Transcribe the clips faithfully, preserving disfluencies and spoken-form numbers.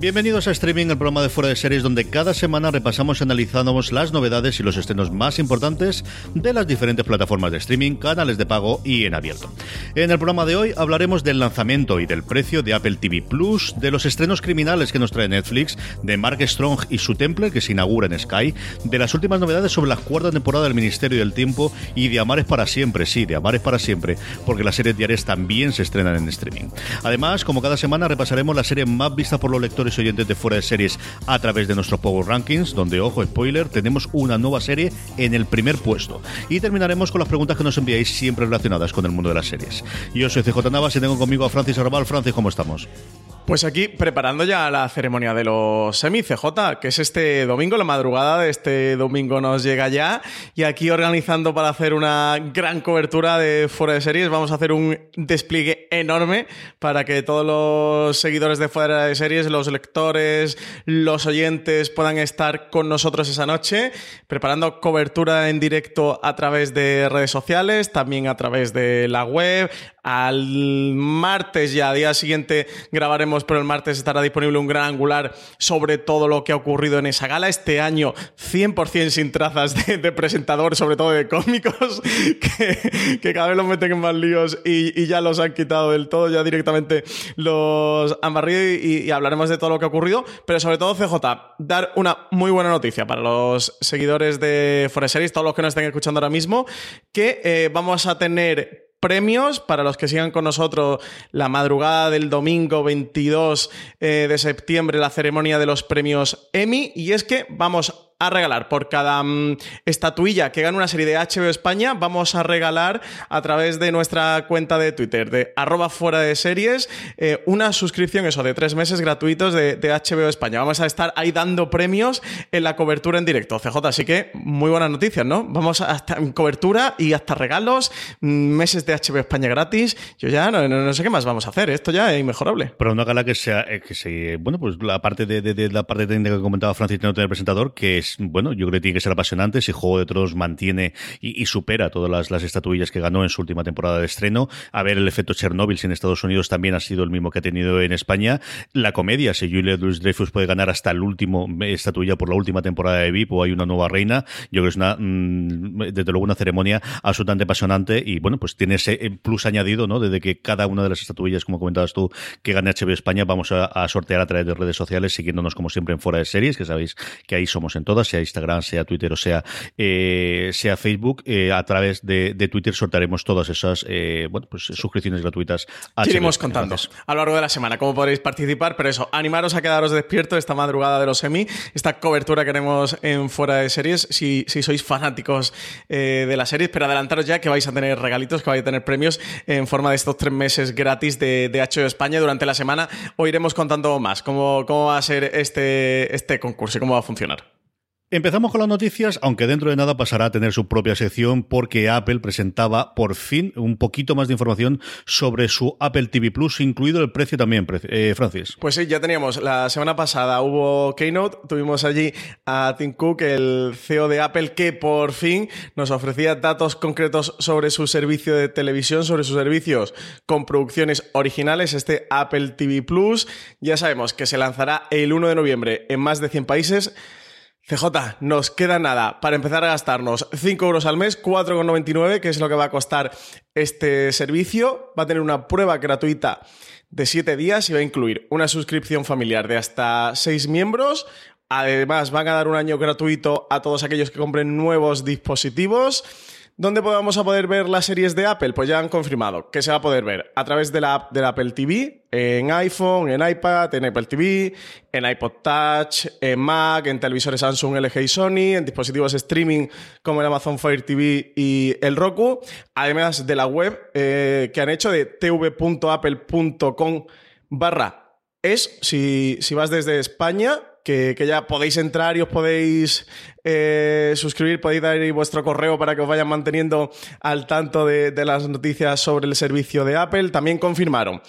Bienvenidos a Streaming, el programa de Fuera de Series, donde cada semana repasamos y analizamos las novedades y los estrenos más importantes de las diferentes plataformas de streaming, canales de pago y en abierto. En el programa de hoy hablaremos del lanzamiento y del precio de Apple T V Plus, de los estrenos criminales que nos trae Netflix, de Mark Strong y su Temple, que se inaugura en Sky, de las últimas novedades sobre la cuarta temporada del Ministerio del Tiempo y de Amar es para siempre, sí, de Amar es para siempre, porque las series diarias también se estrenan en streaming. Además, como cada semana, repasaremos la serie más vista por los lectores oyentes de Fuera de Series a través de nuestros Power Rankings, donde, ojo, spoiler, tenemos una nueva serie en el primer puesto. Y terminaremos con las preguntas que nos enviáis siempre relacionadas con el mundo de las series. Yo soy C J Navas y tengo conmigo a Francis Arrabal. Francis, ¿cómo estamos? Pues aquí, preparando ya la ceremonia de los semis, C J, que es este domingo, la madrugada de este domingo nos llega ya, y aquí organizando para hacer una gran cobertura de Fuera de Series. Vamos a hacer un despliegue enorme para que todos los seguidores de Fuera de Series, los lectores, los oyentes puedan estar con nosotros esa noche, preparando cobertura en directo a través de redes sociales, también a través de la web. Al martes ya, día siguiente grabaremos, pero el martes estará disponible un gran angular sobre todo lo que ha ocurrido en esa gala. Este año cien por ciento sin trazas de, de presentador, sobre todo de cómicos, que, que cada vez los meten en más líos y, y ya los han quitado del todo, ya directamente los han barrido y, y hablaremos de todo lo que ha ocurrido. Pero sobre todo, C J, dar una muy buena noticia para los seguidores de Fuera de Series, todos los que nos estén escuchando ahora mismo, que eh, vamos a tener premios para los que sigan con nosotros la madrugada del domingo veintidós eh, de septiembre, la ceremonia de los premios Emmy, y es que vamos a regalar por cada um, estatuilla que gane una serie de H B O España. Vamos a regalar a través de nuestra cuenta de Twitter de arroba fuera de series eh, una suscripción, eso, de tres meses gratuitos de, de H B O España. Vamos a estar ahí dando premios en la cobertura en directo, C J, así que muy buenas noticias, ¿no? Vamos hasta cobertura y hasta regalos, meses de H B O España gratis. Yo ya no, no, no sé qué más vamos a hacer, esto ya es inmejorable. Pero una gala que sea, que sea bueno, pues la parte de, de, de la parte técnica que comentaba Francis, no tener presentador, que es bueno, yo creo que tiene que ser apasionante. Si Juego de Tronos mantiene y, y supera todas las, las estatuillas que ganó en su última temporada de estreno, a ver, el efecto Chernóbil si en Estados Unidos también ha sido el mismo que ha tenido en España. La comedia, si Julia Louis-Dreyfus puede ganar hasta el último estatuilla por la última temporada de V I P o Hay una nueva reina, yo creo que es una mmm, desde luego una ceremonia absolutamente apasionante y bueno, pues tiene ese plus añadido, ¿no? Desde que cada una de las estatuillas, como comentabas tú, que gane H B O España, vamos a, a sortear a través de redes sociales, siguiéndonos como siempre en Fuera de Series, que sabéis que ahí somos en todas, sea Instagram, sea Twitter o sea eh, sea Facebook. Eh, a través de, de Twitter sortaremos todas esas eh, bueno, pues, suscripciones gratuitas. Iremos contando a lo largo de la semana cómo podréis participar, pero eso, animaros a quedaros despiertos esta madrugada de los Emmy, esta cobertura que haremos en Fuera de Series, si, si sois fanáticos eh, de las series, pero adelantaros ya que vais a tener regalitos, que vais a tener premios en forma de estos tres meses gratis de, de H B O España. Durante la semana os iremos contando más cómo, cómo va a ser este, este concurso y cómo va a funcionar. Empezamos con las noticias, aunque dentro de nada pasará a tener su propia sección porque Apple presentaba por fin un poquito más de información sobre su Apple T V Plus, incluido el precio también, eh, Francis. Pues sí, ya teníamos, la semana pasada hubo Keynote, tuvimos allí a Tim Cook, el C E O de Apple, que por fin nos ofrecía datos concretos sobre su servicio de televisión, sobre sus servicios con producciones originales, este Apple T V Plus. Ya sabemos que se lanzará el primero de noviembre en más de cien países. C J, nos queda nada para empezar a gastarnos cinco euros al mes, cuatro con noventa y nueve, que es lo que va a costar este servicio. Va a tener una prueba gratuita de siete días y va a incluir una suscripción familiar de hasta seis miembros. Además, van a dar un año gratuito a todos aquellos que compren nuevos dispositivos. ¿Dónde vamos a poder ver las series de Apple? Pues ya han confirmado que se va a poder ver a través de la app del Apple T V, en iPhone, en iPad, en Apple T V, en iPod Touch, en Mac, en televisores Samsung, L G y Sony, en dispositivos streaming como el Amazon Fire T V y el Roku, además de la web eh, que han hecho de tv punto apple punto com barra es, si, si vas desde España, Que, que ya podéis entrar y os podéis eh, suscribir, podéis dar ahí vuestro correo para que os vayan manteniendo al tanto de, de las noticias sobre el servicio de Apple. También confirmaron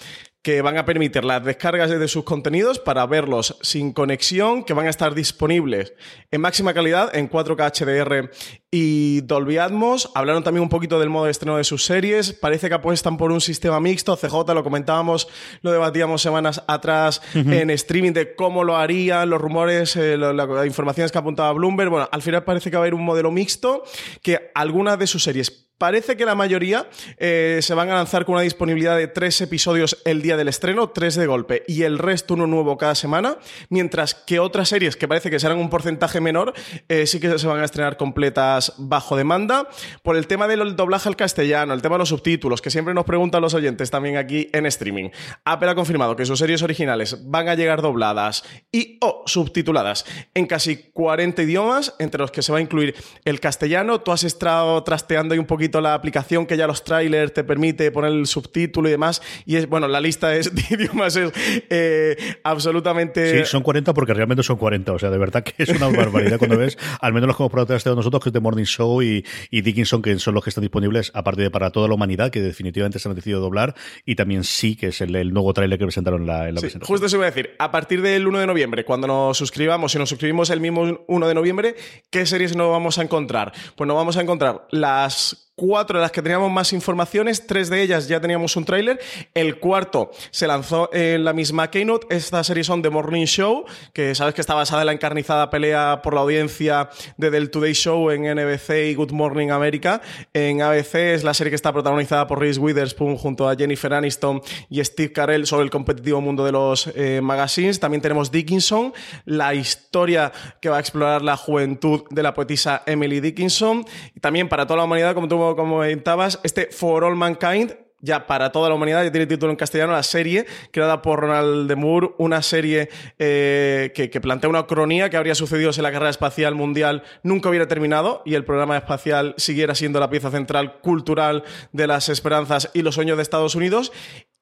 que van a permitir las descargas de sus contenidos para verlos sin conexión, que van a estar disponibles en máxima calidad en cuatro K H D R y Dolby Atmos. Hablaron también un poquito del modo de estreno de sus series. Parece que apuestan por un sistema mixto. C J, lo comentábamos, lo debatíamos semanas atrás uh-huh. en streaming de cómo lo harían, los rumores, eh, las la informaciones que apuntaba Bloomberg. Bueno, al final parece que va a haber un modelo mixto, que algunas de sus series, parece que la mayoría eh, se van a lanzar con una disponibilidad de tres episodios el día del estreno, tres de golpe, y el resto uno nuevo cada semana, mientras que otras series, que parece que serán un porcentaje menor, eh, sí que se van a estrenar completas bajo demanda. Por el tema del doblaje al castellano, el tema de los subtítulos, que siempre nos preguntan los oyentes también aquí en streaming, Apple ha confirmado que sus series originales van a llegar dobladas y o subtituladas en casi cuarenta idiomas, entre los que se va a incluir el castellano. Tú has estado trasteando ahí un poquito la aplicación, que ya los trailers te permite poner el subtítulo y demás, y es bueno, la lista es de idiomas es eh, absolutamente... Sí, son cuarenta, porque realmente son cuarenta, o sea, de verdad que es una barbaridad cuando ves, al menos los que hemos probado nosotros, que es The Morning Show y, y Dickinson, que son los que están disponibles, aparte de para toda la humanidad, que definitivamente se han decidido doblar, y también sí, que es el, el nuevo trailer que presentaron en la, en la sí, presentación. Justo eso iba a decir, a partir del uno de noviembre, cuando nos suscribamos, si nos suscribimos el mismo uno de noviembre, ¿qué series nos vamos a encontrar? Pues nos vamos a encontrar las cuatro de las que teníamos más informaciones, tres de ellas ya teníamos un tráiler, el cuarto se lanzó en la misma Keynote. Estas series son The Morning Show, que sabes que está basada en la encarnizada pelea por la audiencia de The Today Show en N B C y Good Morning America en A B C. Es la serie que está protagonizada por Reese Witherspoon junto a Jennifer Aniston y Steve Carell sobre el competitivo mundo de los eh, magazines. También tenemos Dickinson, la historia que va a explorar la juventud de la poetisa Emily Dickinson. Y también para toda la humanidad, como tú como comentabas, este For All Mankind, ya para toda la humanidad, ya tiene título en castellano, la serie creada por Ronald D. Moore, una serie eh, que, que plantea una cronía que habría sucedido si la carrera espacial mundial nunca hubiera terminado y el programa espacial siguiera siendo la pieza central cultural de las esperanzas y los sueños de Estados Unidos.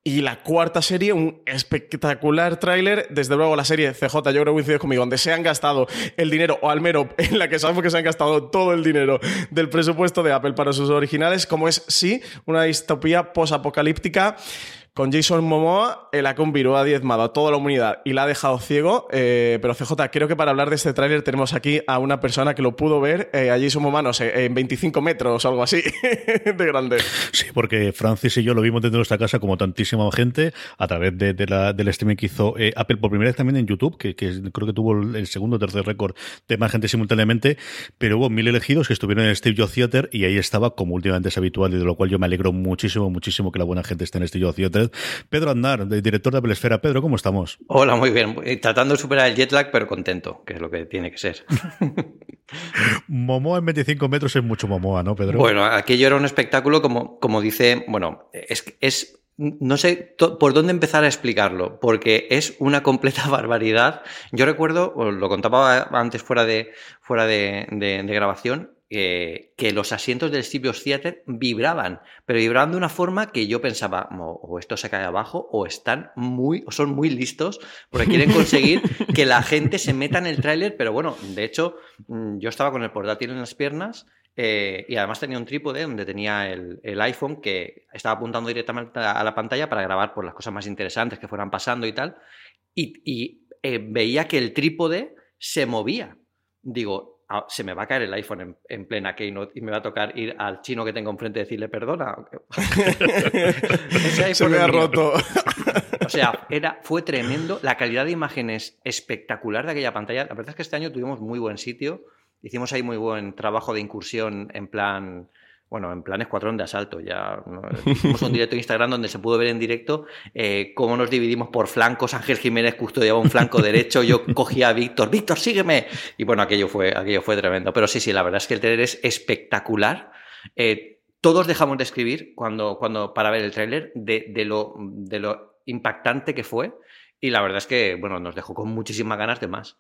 Y la cuarta serie, un espectacular tráiler. Desde luego, la serie C J, yo creo que coincides conmigo, donde se han gastado el dinero, o al menos en la que sabemos que se han gastado todo el dinero del presupuesto de Apple para sus originales, como es, sí, una distopía posapocalíptica con Jason Momoa, el Acumbiru ha diezmado a toda la humanidad y la ha dejado ciego. Eh, pero C J, creo que para hablar de este tráiler tenemos aquí a una persona que lo pudo ver, eh, a Jason Momoa, no sé, en veinticinco metros o algo así de grande. Sí, porque Francis y yo lo vimos dentro de nuestra casa, como tantísima gente, a través de, de la, del streaming que hizo eh, Apple por primera vez también en YouTube, que, que creo que tuvo el segundo o tercer récord de más gente simultáneamente, pero hubo mil elegidos que estuvieron en el Steve Jobs Theater y ahí estaba, como últimamente es habitual, y de lo cual yo me alegro muchísimo, muchísimo que la buena gente esté en el Steve Jobs Theater. Pedro Aznar, director de Applesfera. Pedro, ¿cómo estamos? Hola, muy bien. Tratando de superar el jet lag, pero contento, que es lo que tiene que ser. Momoa en veinticinco metros es mucho Momoa, ¿no, Pedro? Bueno, aquello era un espectáculo, como, como dice... Bueno, es... es no sé to- por dónde empezar a explicarlo, porque es una completa barbaridad. Yo recuerdo, lo contaba antes fuera de, fuera de, de, de grabación, Eh, que los asientos del Steve Jobs Theater vibraban, pero vibraban de una forma que yo pensaba, o esto se cae abajo o están muy, o son muy listos porque quieren conseguir que la gente se meta en el tráiler, pero bueno, de hecho yo estaba con el portátil en las piernas eh, y además tenía un trípode donde tenía el, el iPhone que estaba apuntando directamente a la pantalla para grabar por las cosas más interesantes que fueran pasando y tal, y, y eh, veía que el trípode se movía. Digo, se me va a caer el iPhone en, en plena Keynote y me va a tocar ir al chino que tengo enfrente y decirle perdona. Ese se me ha roto. O sea, era, fue tremendo. La calidad de imágenes espectacular de aquella pantalla. La verdad es que este año tuvimos muy buen sitio. Hicimos ahí muy buen trabajo de incursión en plan Bueno, en plan escuadrón de asalto. Ya hicimos un directo en Instagram donde se pudo ver en directo eh, cómo nos dividimos por flancos. Ángel Jiménez custodiaba un flanco derecho, yo cogía a Víctor, Víctor, sígueme. Y bueno, aquello fue, aquello fue tremendo. Pero sí, sí, la verdad es que el tráiler es espectacular. Eh, todos dejamos de escribir cuando, cuando, para ver el tráiler de, de, lo, de lo impactante que fue. Y la verdad es que, bueno, nos dejó con muchísimas ganas de más.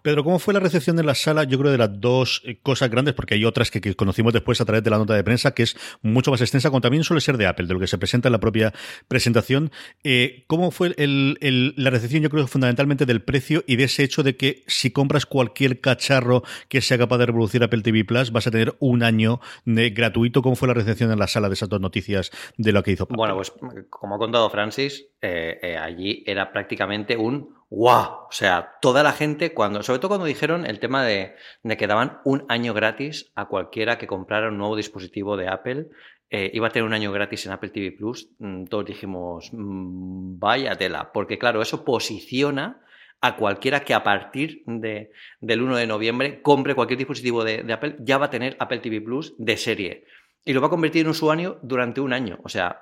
Pedro, ¿cómo fue la recepción de la sala? Yo creo de las dos cosas grandes, porque hay otras que, que conocimos después a través de la nota de prensa, que es mucho más extensa, como también suele ser de Apple, de lo que se presenta en la propia presentación. Eh, ¿Cómo fue el, el, la recepción? Yo creo que fundamentalmente del precio y de ese hecho de que si compras cualquier cacharro que sea capaz de revolucionar Apple T V Plus, vas a tener un año de, gratuito. ¿Cómo fue la recepción en la sala de esas dos noticias de lo que hizo Apple? Bueno, pues como ha contado Francis, eh, eh, allí era prácticamente un... ¡Wow! O sea, toda la gente, cuando, sobre todo cuando dijeron el tema de, de que daban un año gratis a cualquiera que comprara un nuevo dispositivo de Apple, eh, iba a tener un año gratis en Apple T V Plus, todos dijimos, mmm, vaya tela, porque claro, eso posiciona a cualquiera que a partir de, del primero de noviembre compre cualquier dispositivo de, de Apple, ya va a tener Apple T V Plus de serie. Y lo va a convertir en usuario durante un año. O sea,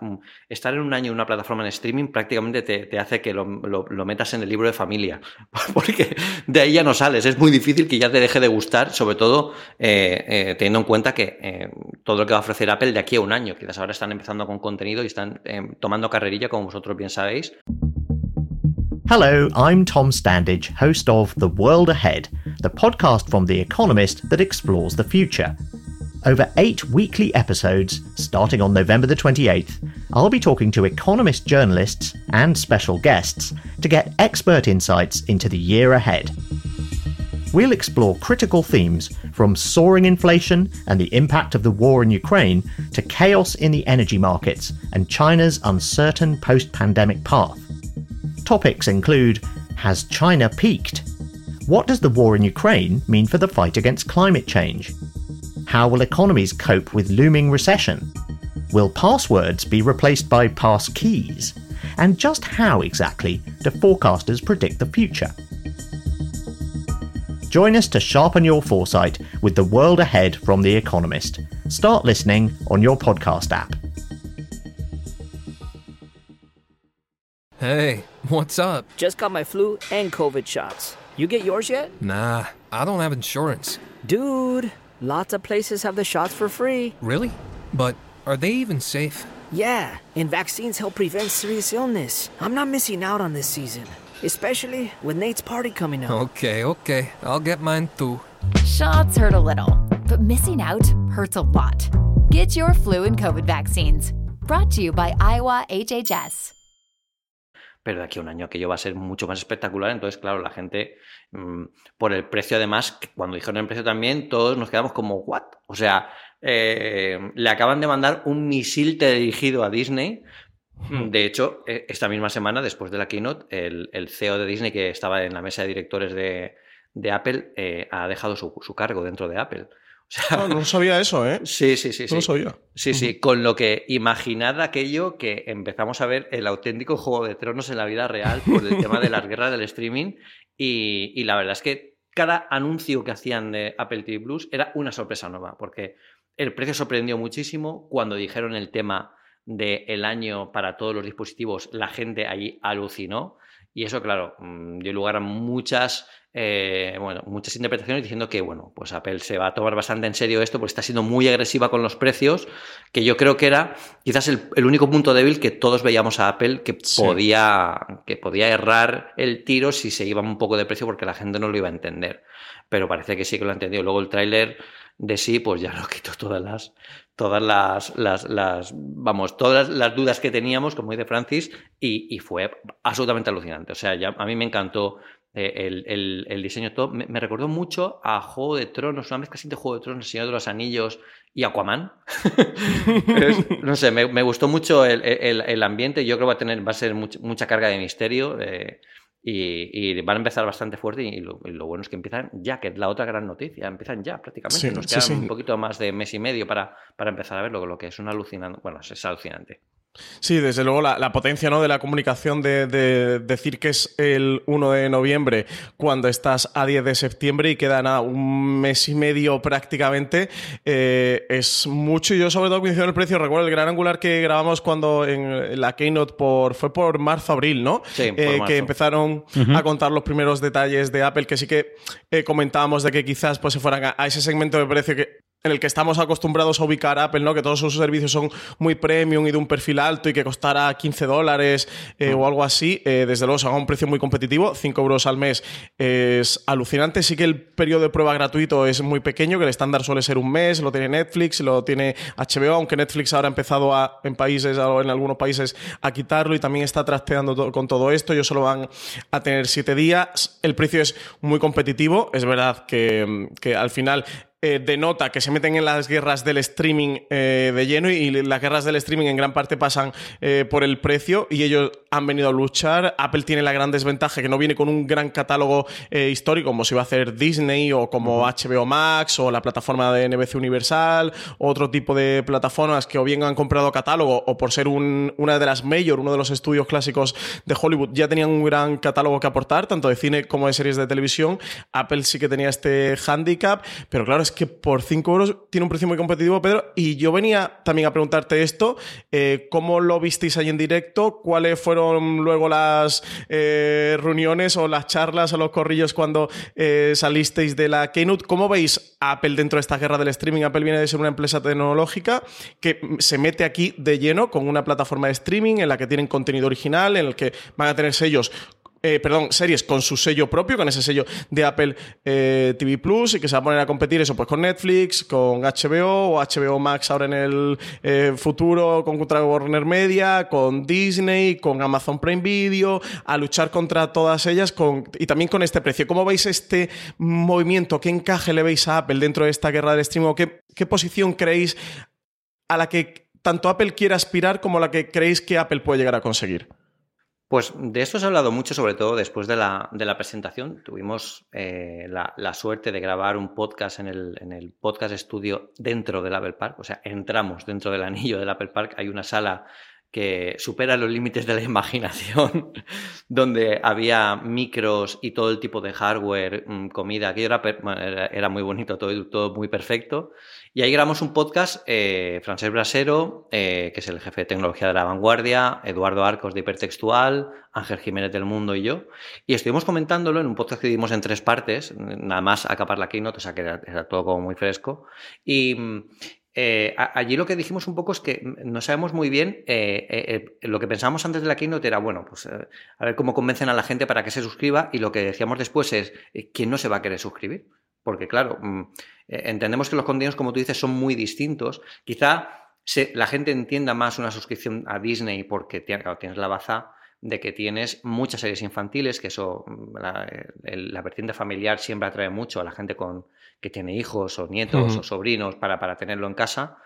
estar en un año en una plataforma en streaming prácticamente te, te hace que lo, lo, lo metas en el libro de familia. Porque de ahí ya no sales. Es muy difícil que ya te deje de gustar, sobre todo eh, eh, teniendo en cuenta que eh, todo lo que va a ofrecer Apple de aquí a un año. Quizás ahora están empezando con contenido y están eh, tomando carrerilla, como vosotros bien sabéis. Hello, I'm Tom Standage, host of The World Ahead, the podcast from The Economist that explores the future. Over eight weekly episodes, starting on November the twenty-eighth, I'll be talking to economist journalists and special guests to get expert insights into the year ahead. We'll explore critical themes from soaring inflation and the impact of the war in Ukraine to chaos in the energy markets and China's uncertain post-pandemic path. Topics include, has China peaked? What does the war in Ukraine mean for the fight against climate change? How will economies cope with looming recession? Will passwords be replaced by pass keys? And just how exactly do forecasters predict the future? Join us to sharpen your foresight with The World Ahead from The Economist. Start listening on your podcast app. Hey, what's up? Just got my flu and COVID shots. You get yours yet? Nah, I don't have insurance. Dude... Lots of places have the shots for free. Really? But are they even safe? Yeah, and vaccines help prevent serious illness. I'm not missing out on this season, especially with Nate's party coming up. Okay, okay, I'll get mine too. Shots hurt a little, but missing out hurts a lot. Get your flu and COVID vaccines. Brought to you by Iowa H H S. Pero de aquí a un año aquello va a ser mucho más espectacular. Entonces, claro, la gente, mmm, por el precio, además, cuando dijeron el precio también, todos nos quedamos como, ¿what? O sea, eh, le acaban de mandar un misil dirigido a Disney. De hecho, esta misma semana, después de la keynote, el, el C E O de Disney, que estaba en la mesa de directores de, de Apple, eh, ha dejado su, su cargo dentro de Apple. O sea, no, no sabía eso, ¿eh? Sí, sí, sí. No sí. Lo sabía. Sí, sí, con lo que imaginad aquello que empezamos a ver el auténtico Juego de Tronos en la vida real por el tema de las guerras del streaming y, y la verdad es que cada anuncio que hacían de Apple T V Plus era una sorpresa nueva porque el precio sorprendió muchísimo cuando dijeron el tema del año para todos los dispositivos, la gente allí alucinó. Y eso, claro, dio lugar a muchas, eh, bueno, muchas interpretaciones diciendo que, bueno, pues Apple se va a tomar bastante en serio esto porque está siendo muy agresiva con los precios, que yo creo que era quizás el, el único punto débil que todos veíamos a Apple que podía, sí. que podía errar el tiro si se iba un poco de precio porque la gente no lo iba a entender. Pero parece que sí que lo entendió. Luego el tráiler de sí, pues ya lo quitó todas las... todas las, las, las vamos, todas las dudas que teníamos, como dice Francis, y, y fue absolutamente alucinante. O sea, ya, a mí me encantó el, el, el diseño todo. Me, me recordó mucho a Juego de Tronos, una mezcla así de Juego de Tronos, El Señor de los Anillos y Aquaman. es, no sé, me, me gustó mucho el, el, el ambiente. Yo creo que va a tener, va a ser much, mucha carga de misterio eh, y, y van a empezar bastante fuerte. Y lo, y lo bueno es que empiezan ya, que es la otra gran noticia, empiezan ya prácticamente. Sí, Nos sí, quedan sí. un poquito más de mes y medio para, para empezar a verlo, lo que es un alucinante. Bueno, es alucinante. Sí, desde luego la, la potencia, ¿no?, de la comunicación, de, de decir que es el primero de noviembre cuando estás a diez de septiembre y queda nada, un mes y medio prácticamente, eh, es mucho. Y yo sobre todo coincido en el precio. Recuerdo el gran angular que grabamos cuando en la Keynote por, fue por marzo-abril, ¿no? Sí, por eh, marzo. Que empezaron uh-huh. a contar los primeros detalles de Apple, que sí que eh, comentábamos de que quizás pues se fueran a, a ese segmento de precio que... en el que estamos acostumbrados a ubicar a Apple, ¿no?, que todos sus servicios son muy premium y de un perfil alto y que costará quince dólares eh, uh-huh. o algo así, eh, desde luego se haga un precio muy competitivo. cinco euros al mes es alucinante. Sí que el periodo de prueba gratuito es muy pequeño, que el estándar suele ser un mes, lo tiene Netflix, lo tiene H B O, aunque Netflix ahora ha empezado a, en países, en algunos países, a quitarlo y también está trasteando to- con todo esto. Ellos solo van a tener siete días. El precio es muy competitivo. Es verdad que, que al final... Eh, denota que se meten en las guerras del streaming eh, de lleno, y, y las guerras del streaming en gran parte pasan eh, por el precio, y ellos han venido a luchar. Apple tiene la gran desventaja que no viene con un gran catálogo eh, histórico como si va a hacer Disney o como uh-huh. H B O Max o la plataforma de N B C Universal, otro tipo de plataformas que o bien han comprado catálogo o por ser un, una de las major, uno de los estudios clásicos de Hollywood, ya tenían un gran catálogo que aportar, tanto de cine como de series de televisión. Apple sí que tenía este hándicap, pero claro, es que por cinco euros tiene un precio muy competitivo, Pedro, y yo venía también a preguntarte esto, eh, ¿cómo lo visteis ahí en directo? ¿Cuáles fueron luego las eh, reuniones o las charlas o los corrillos cuando eh, salisteis de la Keynote? ¿Cómo veis a Apple dentro de esta guerra del streaming? Apple viene de ser una empresa tecnológica que se mete aquí de lleno con una plataforma de streaming en la que tienen contenido original, en el que van a tener sellos Eh, perdón, series con su sello propio, con ese sello de Apple eh, T V Plus, y que se va a poner a competir eso pues con Netflix, con H B O o H B O Max ahora en el eh, futuro, con contra Warner Media, con Disney, con Amazon Prime Video, a luchar contra todas ellas con, y también con este precio. ¿Cómo veis este movimiento? ¿Qué encaje le veis a Apple dentro de esta guerra del streaming? ¿Qué, qué posición creéis a la que tanto Apple quiere aspirar como la que creéis que Apple puede llegar a conseguir? Pues de esto se ha hablado mucho, sobre todo después de la, de la presentación. Tuvimos eh, la, la suerte de grabar un podcast en el, en el podcast estudio dentro del Apple Park. O sea, entramos dentro del anillo del Apple Park. Hay una sala que supera los límites de la imaginación, donde había micros y todo el tipo de hardware, comida. Aquello era, era, era muy bonito, todo, todo muy perfecto. Y ahí grabamos un podcast, eh, Francesc Brasero, eh, que es el jefe de tecnología de La Vanguardia, Eduardo Arcos de Hipertextual, Ángel Jiménez del Mundo y yo, y estuvimos comentándolo en un podcast que dimos en tres partes, nada más acabar la keynote, o sea que era, era todo como muy fresco. Y eh, allí lo que dijimos un poco es que no sabemos muy bien, eh, eh, eh, lo que pensábamos antes de la keynote era, bueno, pues eh, a ver cómo convencen a la gente para que se suscriba, y lo que decíamos después es, eh, ¿quién no se va a querer suscribir? Porque, claro, entendemos que los contenidos, como tú dices, son muy distintos. Quizá se, la gente entienda más una suscripción a Disney porque tiene, claro, tienes la baza de que tienes muchas series infantiles, que eso, la, la vertiente familiar siempre atrae mucho a la gente con, que tiene hijos o nietos uh-huh. o sobrinos para, para tenerlo en casa.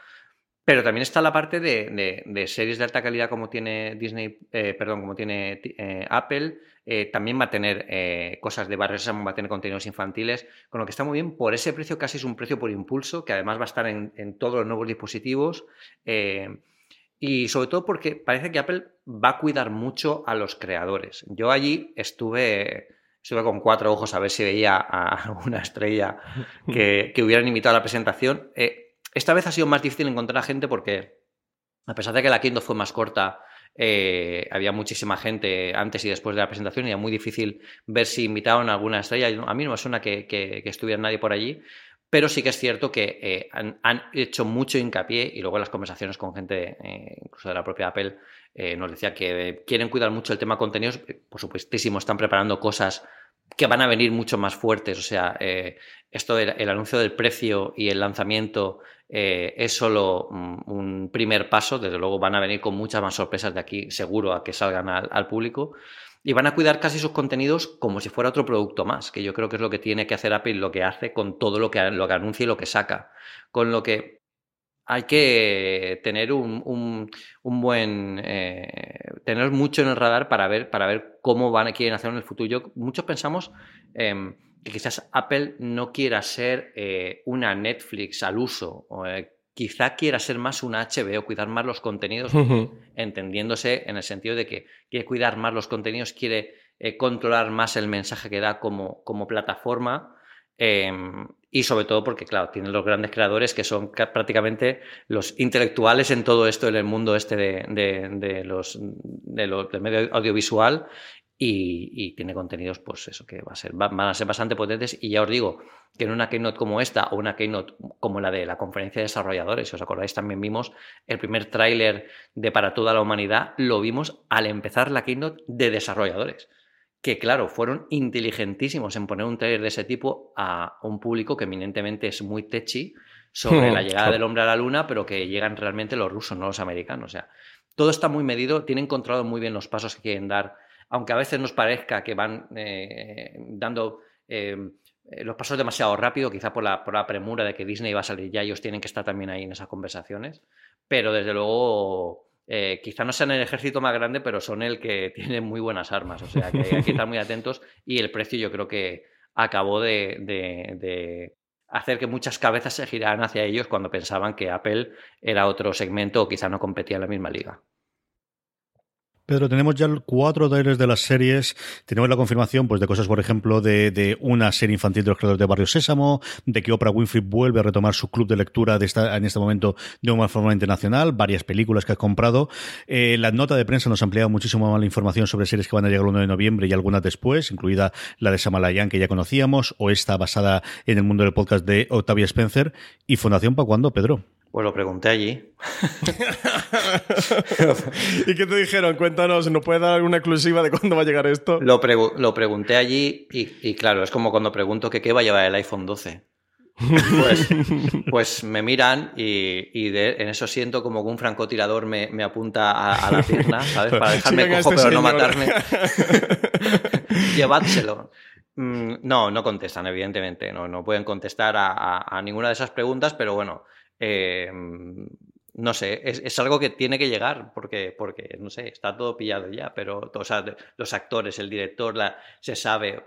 Pero también está la parte de, de, de series de alta calidad como tiene Disney, eh, perdón, como tiene eh, Apple. Eh, también va a tener eh, cosas de Barrio Sésamo, va a tener contenidos infantiles, con lo que está muy bien. Por ese precio, casi es un precio por impulso, que además va a estar en, en todos los nuevos dispositivos. Eh, y sobre todo porque parece que Apple va a cuidar mucho a los creadores. Yo allí estuve... Estuve con cuatro ojos a ver si veía a una estrella que, que hubieran invitado a la presentación. Eh, Esta vez ha sido más difícil encontrar a gente porque, a pesar de que la Keynote fue más corta, eh, había muchísima gente antes y después de la presentación, y era muy difícil ver si invitaban a alguna estrella. A mí no me suena que, que, que estuviera nadie por allí, pero sí que es cierto que eh, han, han hecho mucho hincapié, y luego en las conversaciones con gente, eh, incluso de la propia Apple, eh, nos decía que quieren cuidar mucho el tema contenidos. Por supuestísimo, están preparando cosas que van a venir mucho más fuertes. O sea, eh, esto del el anuncio del precio y el lanzamiento eh, es solo un, un primer paso. Desde luego van a venir con muchas más sorpresas de aquí, seguro, a que salgan al, al público, y van a cuidar casi sus contenidos como si fuera otro producto más, que yo creo que es lo que tiene que hacer Apple, lo que hace con todo lo que, lo que anuncia y lo que saca, con lo que hay que tener un, un, un buen... Eh, tener mucho en el radar para ver, para ver cómo van, quieren hacer en el futuro. Yo, muchos pensamos eh, que quizás Apple no quiera ser eh, una Netflix al uso, o, eh, quizá quiera ser más una H B O, cuidar más los contenidos, uh-huh. entendiéndose en el sentido de que quiere cuidar más los contenidos, quiere eh, controlar más el mensaje que da como, como plataforma, eh, y sobre todo porque, claro, tienen los grandes creadores que son prácticamente los intelectuales en todo esto, en el mundo este de, de, de los de los del medio audiovisual, y, y tiene contenidos, pues eso, que va a ser, van a ser bastante potentes. Y ya os digo que en una keynote como esta o una keynote como la de la conferencia de desarrolladores, si os acordáis, también vimos el primer tráiler de Para Toda la Humanidad, lo vimos al empezar la keynote de desarrolladores, que claro, fueron inteligentísimos en poner un tráiler de ese tipo a un público que eminentemente es muy techy sobre la llegada del hombre a la luna, pero que llegan realmente los rusos, no los americanos. O sea, todo está muy medido, tienen controlado muy bien los pasos que quieren dar, aunque a veces nos parezca que van eh, dando... Eh, los pasos demasiado rápido, quizá por la, por la premura de que Disney va a salir ya, ellos tienen que estar también ahí en esas conversaciones, pero desde luego eh, quizá no sean el ejército más grande, pero son el que tiene muy buenas armas, o sea que hay que estar muy atentos. Y el precio yo creo que acabó de, de, de hacer que muchas cabezas se giraran hacia ellos cuando pensaban que Apple era otro segmento o quizá no competía en la misma liga. Pedro, tenemos ya cuatro trailers de las series, tenemos la confirmación pues de cosas, por ejemplo, de, de una serie infantil de los creadores de Barrio Sésamo, de que Oprah Winfrey vuelve a retomar su club de lectura de esta, en este momento de una forma internacional, varias películas que ha comprado. Eh, la nota de prensa nos ha ampliado muchísimo más la información sobre series que van a llegar el uno de noviembre y algunas después, incluida la de Samalayan, que ya conocíamos, o esta basada en el mundo del podcast de Octavia Spencer. ¿Y Fundación para cuándo, Pedro? Pues lo pregunté allí. ¿Y qué te dijeron? Cuéntanos, ¿nos puedes dar alguna exclusiva de cuándo va a llegar esto? Lo, pregu- lo pregunté allí y, y claro, es como cuando pregunto que qué va a llevar el iPhone doce. Pues, pues me miran y, y de, en eso siento como que un francotirador me, me apunta a, a la pierna, ¿sabes? Para dejarme Chican cojo este pero señor. No matarme. Llevádselo. No, no contestan, evidentemente. No, no pueden contestar a, a, a ninguna de esas preguntas, pero bueno... Eh, no sé, es, es algo que tiene que llegar porque, porque, no sé, está todo pillado ya, pero o sea, los actores, el director, la, se sabe.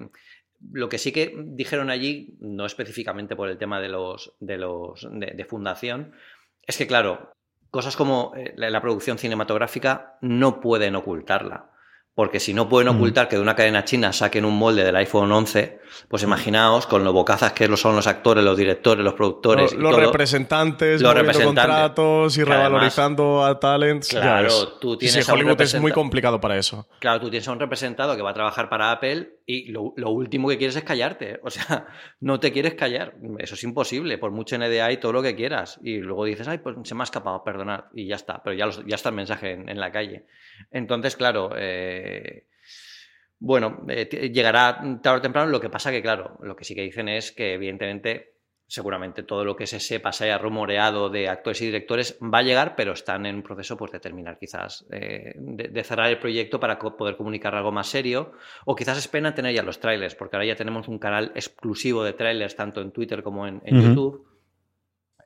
Lo que sí que dijeron allí, no específicamente por el tema de los de los de, de fundación, es que claro, cosas como la, la producción cinematográfica no pueden ocultarla, porque si no pueden ocultar que de una cadena china saquen un molde del iPhone once, pues imaginaos con lo bocazas que son los actores, los directores, los productores, los, y los todo, representantes, los representantes, contratos y revalorizando además, a talents. Claro, yes. Tú tienes sí, a un Hollywood es muy complicado para eso. Claro, tú tienes a un representado que va a trabajar para Apple y lo, lo último que quieres es callarte, o sea, no te quieres callar, eso es imposible, por mucho N D A y todo lo que quieras, y luego dices, ay, pues se me ha escapado, perdonad, y ya está, pero ya, los, ya está el mensaje en, en la calle. Entonces, claro, eh, bueno, eh, llegará tarde o temprano. Lo que pasa que, claro, lo que sí que dicen es que, evidentemente, seguramente todo lo que se sepa, se haya rumoreado de actores y directores, va a llegar, pero están en un proceso pues, de terminar quizás, eh, de, de cerrar el proyecto para co- poder comunicar algo más serio, o quizás esperan tener ya los trailers, porque ahora ya tenemos un canal exclusivo de trailers, tanto en Twitter como en, en uh-huh. YouTube.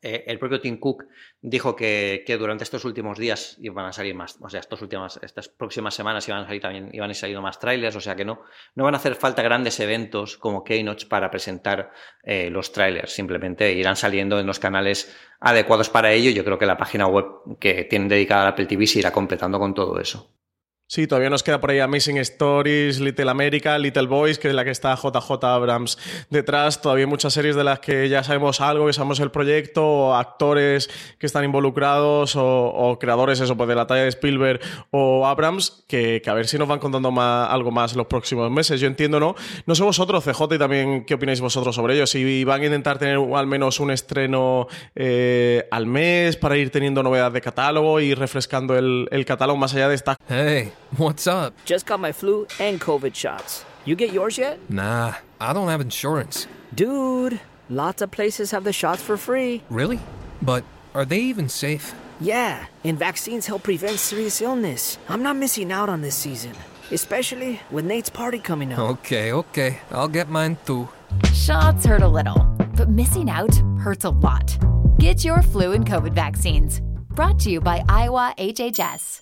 Eh, el propio Tim Cook dijo que, que durante estos últimos días iban a salir más, o sea, estos últimas, estas próximas semanas iban a salir también, iban a salir más trailers, o sea que no, no van a hacer falta grandes eventos como Keynotes para presentar eh, los trailers, simplemente irán saliendo en los canales adecuados para ello. Yo creo que la página web que tienen dedicada a Apple T V se irá completando con todo eso. Sí, todavía nos queda por ahí Amazing Stories, Little America, Little Boys, que es la que está J J Abrams detrás. Todavía hay muchas series de las que ya sabemos algo, que sabemos el proyecto, o actores que están involucrados, o, o creadores eso, pues de la talla de Spielberg o Abrams, que, que a ver si nos van contando más, algo más los próximos meses. Yo entiendo, ¿no? No sé vosotros, C J, y también qué opináis vosotros sobre ello. Si van a intentar tener al menos un estreno eh, al mes para ir teniendo novedades de catálogo y refrescando el, el catálogo más allá de esta... Hey. What's up? Just got my flu and COVID shots. You get yours yet? Nah, I don't have insurance. Dude, lots of places have the shots for free. Really? But are they even safe? Yeah, and vaccines help prevent serious illness. I'm not missing out on this season, especially with Nate's party coming up. Okay, okay, I'll get mine too. Shots hurt a little, but missing out hurts a lot. Get your flu and COVID vaccines. Brought to you by Iowa H H S.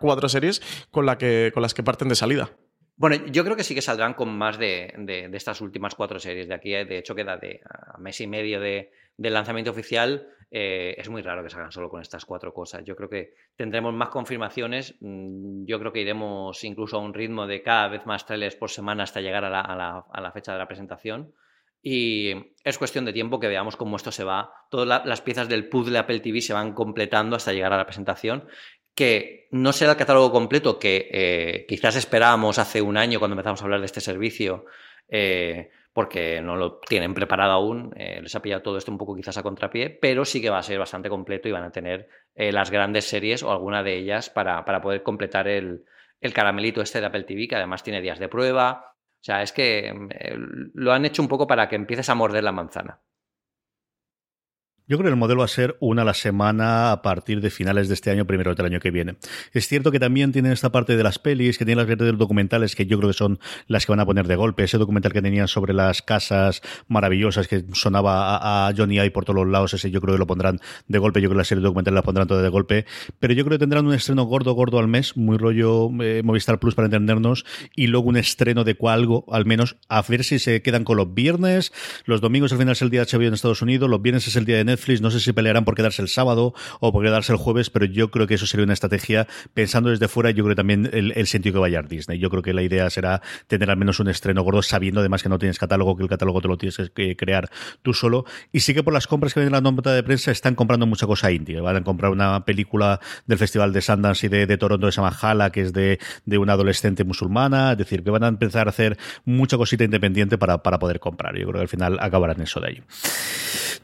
Cuatro series con, la que, con las que parten de salida. Bueno, yo creo que sí que saldrán con más de, de, de estas últimas cuatro series de aquí. De hecho, queda de a mes y medio de, del lanzamiento oficial. Eh, es muy raro que salgan solo con estas cuatro cosas. Yo creo que tendremos más confirmaciones. Yo creo que iremos incluso a un ritmo de cada vez más trailers por semana hasta llegar a la, a la, a la fecha de la presentación. Y es cuestión de tiempo que veamos cómo esto se va. Todas la, las piezas del puzzle Apple T V se van completando hasta llegar a la presentación, que no será el catálogo completo que eh, quizás esperábamos hace un año cuando empezamos a hablar de este servicio, eh, porque no lo tienen preparado aún, eh, les ha pillado todo esto un poco quizás a contrapié, pero sí que va a ser bastante completo y van a tener eh, las grandes series o alguna de ellas para, para poder completar el, el caramelito este de Apple T V, que además tiene días de prueba. O sea, es que eh, lo han hecho un poco para que empieces a morder la manzana. Yo creo que el modelo va a ser una a la semana a partir de finales de este año, primero del año que viene. Es cierto que también tienen esta parte de las pelis, que tienen las partes de los documentales, que yo creo que son las que van a poner de golpe. Ese documental que tenían sobre las casas maravillosas que sonaba a, a Johnny Ive por todos los lados, ese yo creo que lo pondrán de golpe. Yo creo que las series documentales las pondrán todas de golpe. Pero yo creo que tendrán un estreno gordo, gordo al mes, muy rollo eh, Movistar Plus para entendernos, y luego un estreno de algo, al menos, a ver si se quedan con los viernes. Los domingos al final es el día de H B O en Estados Unidos, los viernes es el día de Netflix, no sé si pelearán por quedarse el sábado o por quedarse el jueves, pero yo creo que eso sería una estrategia, pensando desde fuera. Yo creo que también el, el sentido que vaya a Disney, yo creo que la idea será tener al menos un estreno gordo, sabiendo además que no tienes catálogo, que el catálogo te lo tienes que crear tú solo. Y sí que por las compras que vienen en la nota de prensa están comprando mucha cosa indie, van a comprar una película del Festival de Sundance y de, de Toronto de Samajala, que es de, de una adolescente musulmana, es decir, que van a empezar a hacer mucha cosita independiente para, para poder comprar. Yo creo que al final acabarán eso de ahí.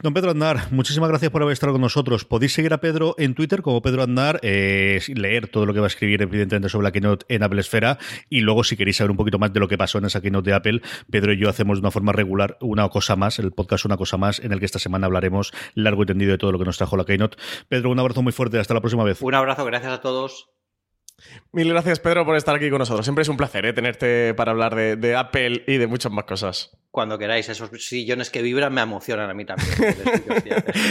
Don Pedro Aznar, muchísimas gracias por haber estado con nosotros. Podéis seguir a Pedro en Twitter como Pedro Aznar, eh, leer todo lo que va a escribir evidentemente sobre la keynote en Applesfera, y luego si queréis saber un poquito más de lo que pasó en esa keynote de Apple, Pedro y yo hacemos de una forma regular una cosa más, el podcast Una Cosa Más, en el que esta semana hablaremos largo y tendido de todo lo que nos trajo la keynote. Pedro, un abrazo muy fuerte, hasta la próxima vez. Un abrazo, gracias a todos. Mil gracias, Pedro, por estar aquí con nosotros. Siempre es un placer ¿eh? tenerte para hablar de, de Apple y de muchas más cosas. Cuando queráis, esos sillones que vibran me emocionan a mí también.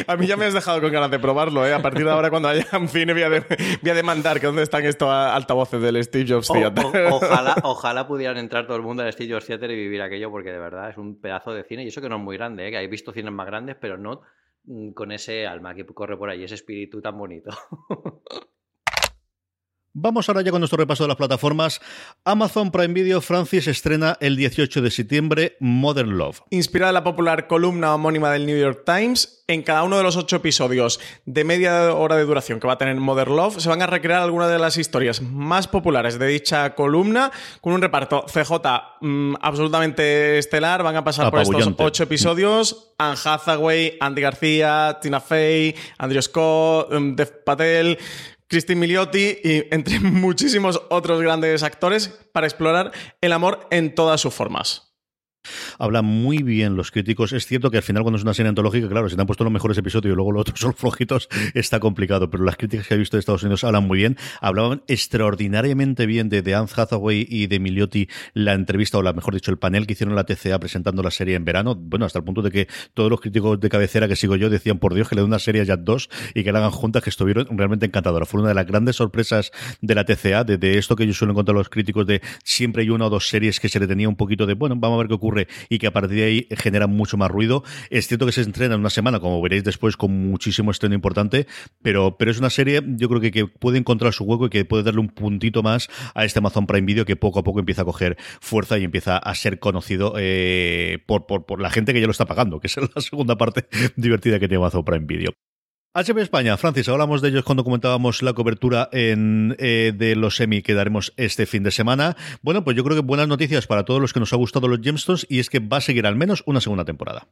A mí ya me has dejado con ganas de probarlo, ¿eh? A partir de ahora, cuando haya un cine, voy a, de, voy a demandar que dónde están estos altavoces del Steve Jobs Theater. O, o, ojalá, ojalá pudieran entrar todo el mundo al Steve Jobs Theater y vivir aquello, porque de verdad es un pedazo de cine. Y eso que no es muy grande, ¿eh? Que he visto cines más grandes, pero no con ese alma que corre por ahí, ese espíritu tan bonito. Vamos ahora ya con nuestro repaso de las plataformas. Amazon Prime Video, Francis, estrena el dieciocho de septiembre Modern Love. Inspirada en la popular columna homónima del New York Times, en cada uno de los ocho episodios de media hora de duración que va a tener Modern Love, se van a recrear algunas de las historias más populares de dicha columna, con un reparto C J mmm, absolutamente estelar. Van a pasar Apabullante. Por estos ocho episodios Anne Hathaway, Andy García, Tina Fey, Andrew Scott, Dev Patel, Christine Milioti y entre muchísimos otros grandes actores para explorar el amor en todas sus formas. Hablan muy bien los críticos. Es cierto que al final, cuando es una serie antológica, claro, si te han puesto los mejores episodios y luego los otros son flojitos, está complicado, pero las críticas que he visto de Estados Unidos hablan muy bien. Hablaban extraordinariamente bien de, de Anne Hathaway y de Milioti, la entrevista, o la, mejor dicho, el panel que hicieron la T C A presentando la serie en verano. Bueno, hasta el punto de que todos los críticos de cabecera que sigo yo decían, por Dios, que le den una serie ya dos y que la hagan juntas, que estuvieron realmente encantadoras. Fue una de las grandes sorpresas de la T C A, de, de esto que yo suelo encontrar a los críticos, de siempre hay una o dos series que se le tenía un poquito de, bueno, vamos a ver qué ocurre, y que a partir de ahí genera mucho más ruido. Es cierto que se entrena en una semana, como veréis después, con muchísimo estreno importante, pero, pero es una serie, yo creo que, que puede encontrar su hueco y que puede darle un puntito más a este Amazon Prime Video, que poco a poco empieza a coger fuerza y empieza a ser conocido eh, por, por, por la gente que ya lo está pagando, que es la segunda parte divertida que tiene Amazon Prime Video. H B O España, Francis, hablamos de ellos cuando comentábamos la cobertura en, eh, de los semi que daremos este fin de semana. Bueno, pues yo creo que buenas noticias para todos los que nos ha gustado los Gemstones, y es que va a seguir al menos una segunda temporada.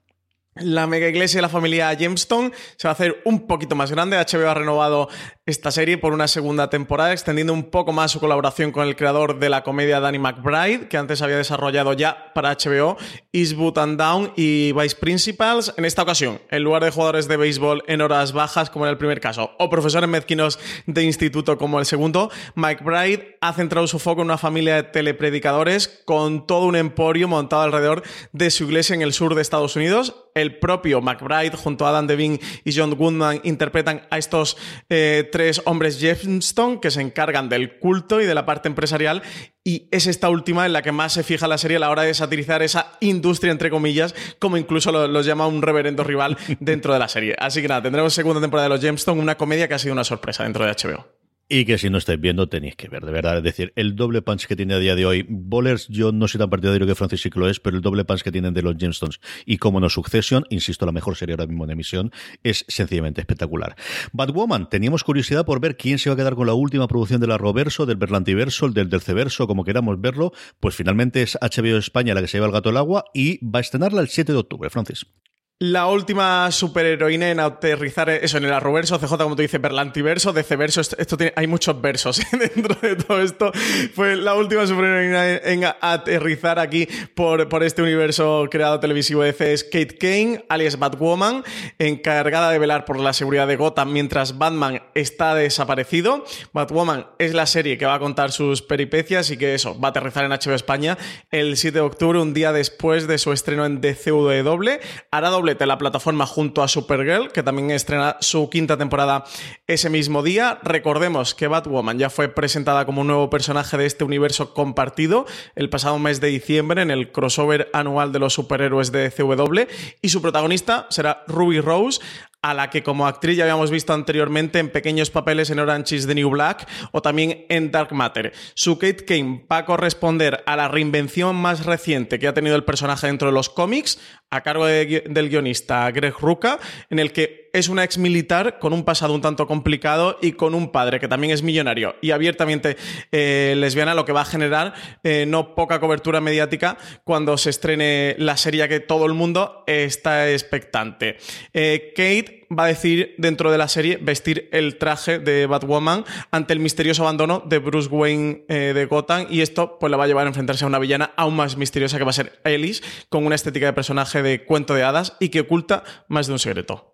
La mega iglesia de la familia Gemstone se va a hacer un poquito más grande. H B O ha renovado esta serie por una segunda temporada, extendiendo un poco más su colaboración con el creador de la comedia Danny McBride, que antes había desarrollado ya para H B O Eastwood and Down y Vice Principals. En esta ocasión, en lugar de jugadores de béisbol en horas bajas, como en el primer caso, o profesores mezquinos de instituto, como el segundo, McBride ha centrado su foco en una familia de telepredicadores con todo un emporio montado alrededor de su iglesia en el sur de Estados Unidos. El propio McBride, junto a Dan Devine y John Goodman, interpretan a estos eh, tres hombres Gemstone que se encargan del culto y de la parte empresarial, y es esta última en la que más se fija la serie a la hora de satirizar esa industria, entre comillas, como incluso los lo llama un reverendo rival dentro de la serie. Así que nada, tendremos segunda temporada de los Gemstone, una comedia que ha sido una sorpresa dentro de H B O. Y que si no estáis viendo tenéis que ver, de verdad. Es decir, el doble punch que tiene a día de hoy Bowlers, yo no soy tan partidario que Francis sí que lo es, pero el doble punch que tienen de los Gemstones y como no Succession, insisto, la mejor serie ahora mismo en emisión, es sencillamente espectacular. Batwoman, teníamos curiosidad por ver quién se va a quedar con la última producción de la Roverso, del Berlantiverso, del Delceverso, como queramos verlo, pues finalmente es H B O España la que se lleva el gato al agua y va a estrenarla el siete de octubre, Francis. La última superheroína en aterrizar eso en el arroverso, C J, como tú dices, Berlantiverso, Deceverso, esto, esto tiene, hay muchos versos dentro de todo esto. Fue la última superheroína en, en aterrizar aquí por, por este universo creado televisivo de D C es Kate Kane, alias Batwoman, encargada de velar por la seguridad de Gotham mientras Batman está desaparecido. Batwoman es la serie que va a contar sus peripecias y que eso, va a aterrizar en H B O España el siete de octubre, un día después de su estreno en D C W. Hará doble de la plataforma junto a Supergirl, que también estrena su quinta temporada ese mismo día. Recordemos que Batwoman ya fue presentada como un nuevo personaje de este universo compartido el pasado mes de diciembre en el crossover anual de los superhéroes de D C W, y su protagonista será Ruby Rose, a la que como actriz ya habíamos visto anteriormente en pequeños papeles en Orange is the New Black o también en Dark Matter. Su Kate Kane va a corresponder a la reinvención más reciente que ha tenido el personaje dentro de los cómics, a cargo de, del guionista Greg Rucka, en el que es una ex militar con un pasado un tanto complicado y con un padre que también es millonario y abiertamente eh, lesbiana, lo que va a generar eh, no poca cobertura mediática cuando se estrene la serie que todo el mundo está expectante. Eh, Kate va a decidir dentro de la serie vestir el traje de Batwoman ante el misterioso abandono de Bruce Wayne eh, de Gotham, y esto pues la va a llevar a enfrentarse a una villana aún más misteriosa que va a ser Alice, con una estética de personaje de cuento de hadas y que oculta más de un secreto.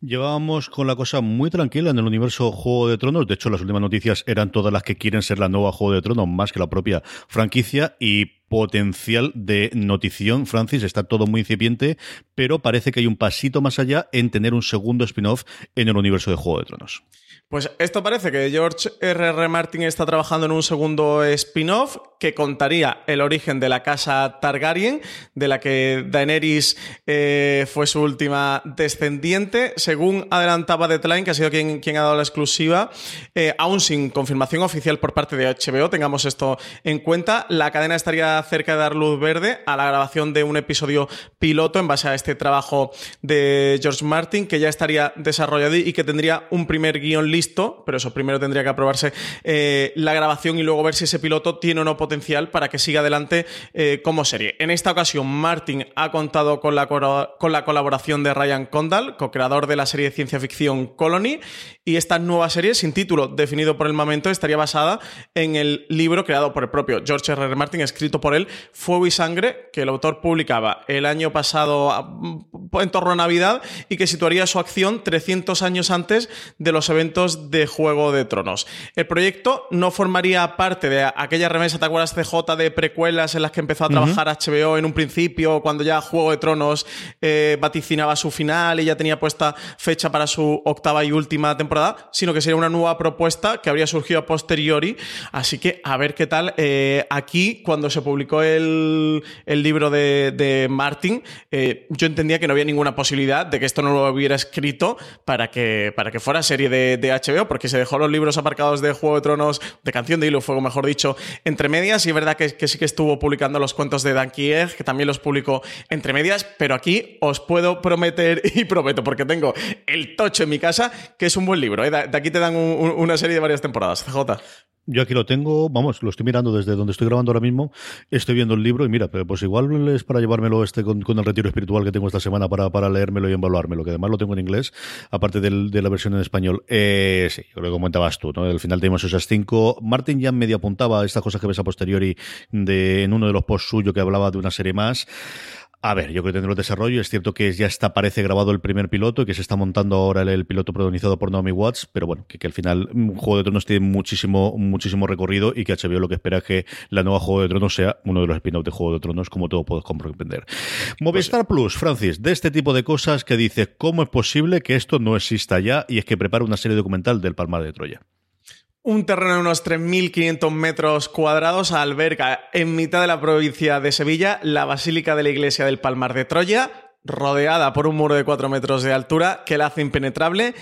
Llevábamos con la cosa muy tranquila en el universo Juego de Tronos, de hecho las últimas noticias eran todas las que quieren ser la nueva Juego de Tronos más que la propia franquicia, y potencial de notición, Francis, está todo muy incipiente, pero parece que hay un pasito más allá en tener un segundo spin-off en el universo de Juego de Tronos. Pues esto parece que George R. R. Martin está trabajando en un segundo spin-off que contaría el origen de la casa Targaryen, de la que Daenerys eh, fue su última descendiente. Según adelantaba Deadline, que ha sido quien, quien ha dado la exclusiva, eh, aún sin confirmación oficial por parte de H B O, tengamos esto en cuenta, la cadena estaría cerca de dar luz verde a la grabación de un episodio piloto en base a este trabajo de George Martin, que ya estaría desarrollado y que tendría un primer guión listo, pero eso primero tendría que aprobarse eh, la grabación y luego ver si ese piloto tiene o no potencial para que siga adelante eh, como serie. En esta ocasión, Martin ha contado con la, con la colaboración de Ryan Condal, co-creador de la serie de ciencia ficción Colony, y esta nueva serie, sin título definido por el momento, estaría basada en el libro creado por el propio George R. R. Martin, escrito por él, Fuego y Sangre, que el autor publicaba el año pasado en torno a Navidad y que situaría su acción trescientos años antes de los eventos de Juego de Tronos. El proyecto no formaría parte de aquella remesa, ¿te acuerdas, C J, de precuelas en las que empezó a trabajar uh-huh. H B O en un principio, cuando ya Juego de Tronos eh, vaticinaba su final y ya tenía puesta fecha para su octava y última temporada, sino que sería una nueva propuesta que habría surgido a posteriori? Así que a ver qué tal. Eh, aquí, cuando se publicó el, el libro de, de Martin, eh, yo entendía que no había ninguna posibilidad de que esto no lo hubiera escrito para que, para que fuera serie de, de H B O, porque se dejó los libros aparcados de Juego de Tronos, de Canción de Hilo y Fuego, mejor dicho, entre medias, y es verdad que, que sí que estuvo publicando los cuentos de Dan Kier, que también los publicó entre medias, pero aquí os puedo prometer, y prometo porque tengo el tocho en mi casa, que es un buen libro, ¿eh? De aquí te dan un, un, una serie de varias temporadas, C J. Yo aquí lo tengo, vamos, lo estoy mirando desde donde estoy grabando ahora mismo, estoy viendo el libro y mira, pues igual es para llevármelo este con, con el retiro espiritual que tengo esta semana para, para leérmelo y evaluármelo, que además lo tengo en inglés, aparte del, de la versión en español. Eh, sí, lo que comentabas tú, ¿no? Al final tenemos esas cinco. Martin ya medio apuntaba estas cosas que ves a posteriori de, en uno de los posts suyos que hablaba de una serie más. A ver, yo creo que tendrá el desarrollo. Es cierto que ya está, parece grabado el primer piloto y que se está montando ahora el, el piloto protagonizado por Naomi Watts, pero bueno, que, que al final Juego de Tronos tiene muchísimo, muchísimo recorrido y que H B O lo que espera es que la nueva Juego de Tronos sea uno de los spin-offs de Juego de Tronos, como todo puedes comprender. Pues, Movistar Plus, Francis, de este tipo de cosas que dices, ¿cómo es posible que esto no exista ya? Y es que prepara una serie documental del Palmar de Troya. Un terreno de unos tres mil quinientos metros cuadrados, a alberga en mitad de la provincia de Sevilla la Basílica de la Iglesia del Palmar de Troya, rodeada por un muro de cuatro metros de altura que la hace impenetrable.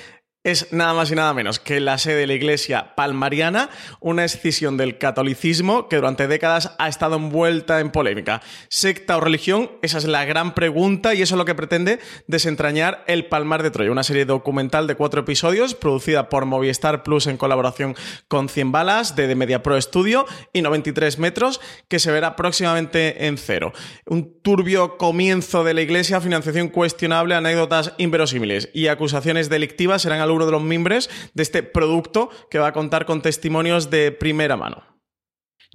Es nada más y nada menos que la sede de la Iglesia palmariana, una escisión del catolicismo que durante décadas ha estado envuelta en polémica. ¿Secta o religión? Esa es la gran pregunta y eso es lo que pretende desentrañar El Palmar de Troya, una serie documental de cuatro episodios producida por Movistar Plus en colaboración con cien balas de MediaPro Studio y noventa y tres metros, que se verá próximamente en Cero. Un turbio comienzo de la Iglesia, financiación cuestionable, anécdotas inverosímiles y acusaciones delictivas serán al uno de los mimbres de este producto que va a contar con testimonios de primera mano.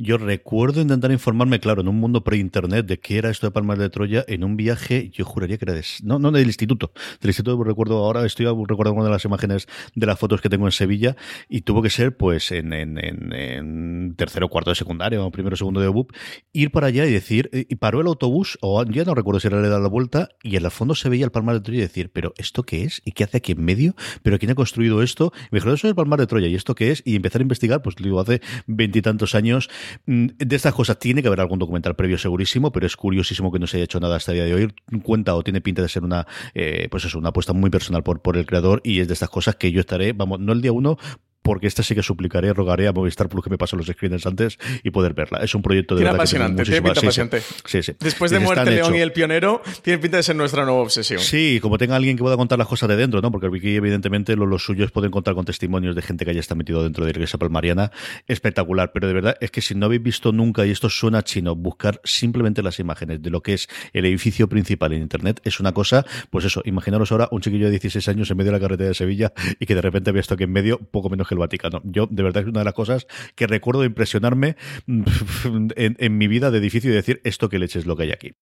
Yo recuerdo intentar informarme, claro, en un mundo pre-internet de qué era esto de Palmar de Troya en un viaje, yo juraría que era de, no, no del instituto, del instituto recuerdo ahora, estoy recordando una de las imágenes de las fotos que tengo en Sevilla y tuvo que ser pues en, en, en, en tercero o cuarto de secundaria o primero o segundo de U B U P, ir para allá y decir, y paró el autobús, o ya no recuerdo si era le da la vuelta, y en el fondo se veía el Palmar de Troya y decir, pero ¿esto qué es? ¿Y qué hace aquí en medio? ¿Pero quién ha construido esto? Y me dijeron, eso es el Palmar de Troya, ¿y esto qué es? Y empezar a investigar, pues digo, hace veintitantos años. De estas cosas tiene que haber algún documental previo segurísimo, pero es curiosísimo que no se haya hecho nada hasta el día de hoy. Cuenta o tiene pinta de ser una eh, pues eso, una apuesta muy personal por, por el creador, y es de estas cosas que yo estaré, vamos, no el día uno, porque esta sí que suplicaré, rogaré a Movistar Plus que me pase los screeners antes y poder verla. Es un proyecto de tiene verdad apasionante, que tiene pinta apasionante. Sí, sí, sí. Después de Muerte, León y El Pionero, tiene pinta de ser nuestra nueva obsesión. Sí, como tenga alguien que pueda contar las cosas de dentro, ¿no? Porque aquí, evidentemente, los, los suyos pueden contar con testimonios de gente que ya está metido dentro de la Iglesia palmariana. Espectacular, pero de verdad es que si no habéis visto nunca, y esto suena chino, buscar simplemente las imágenes de lo que es el edificio principal en internet es una cosa, pues eso, imaginaros ahora un chiquillo de dieciséis años en medio de la carretera de Sevilla y que de repente había esto aquí en medio, poco menos que el Vaticano. Yo, de verdad, es una de las cosas que recuerdo impresionarme en, en mi vida de edificio y decir, esto que leche es lo que hay aquí.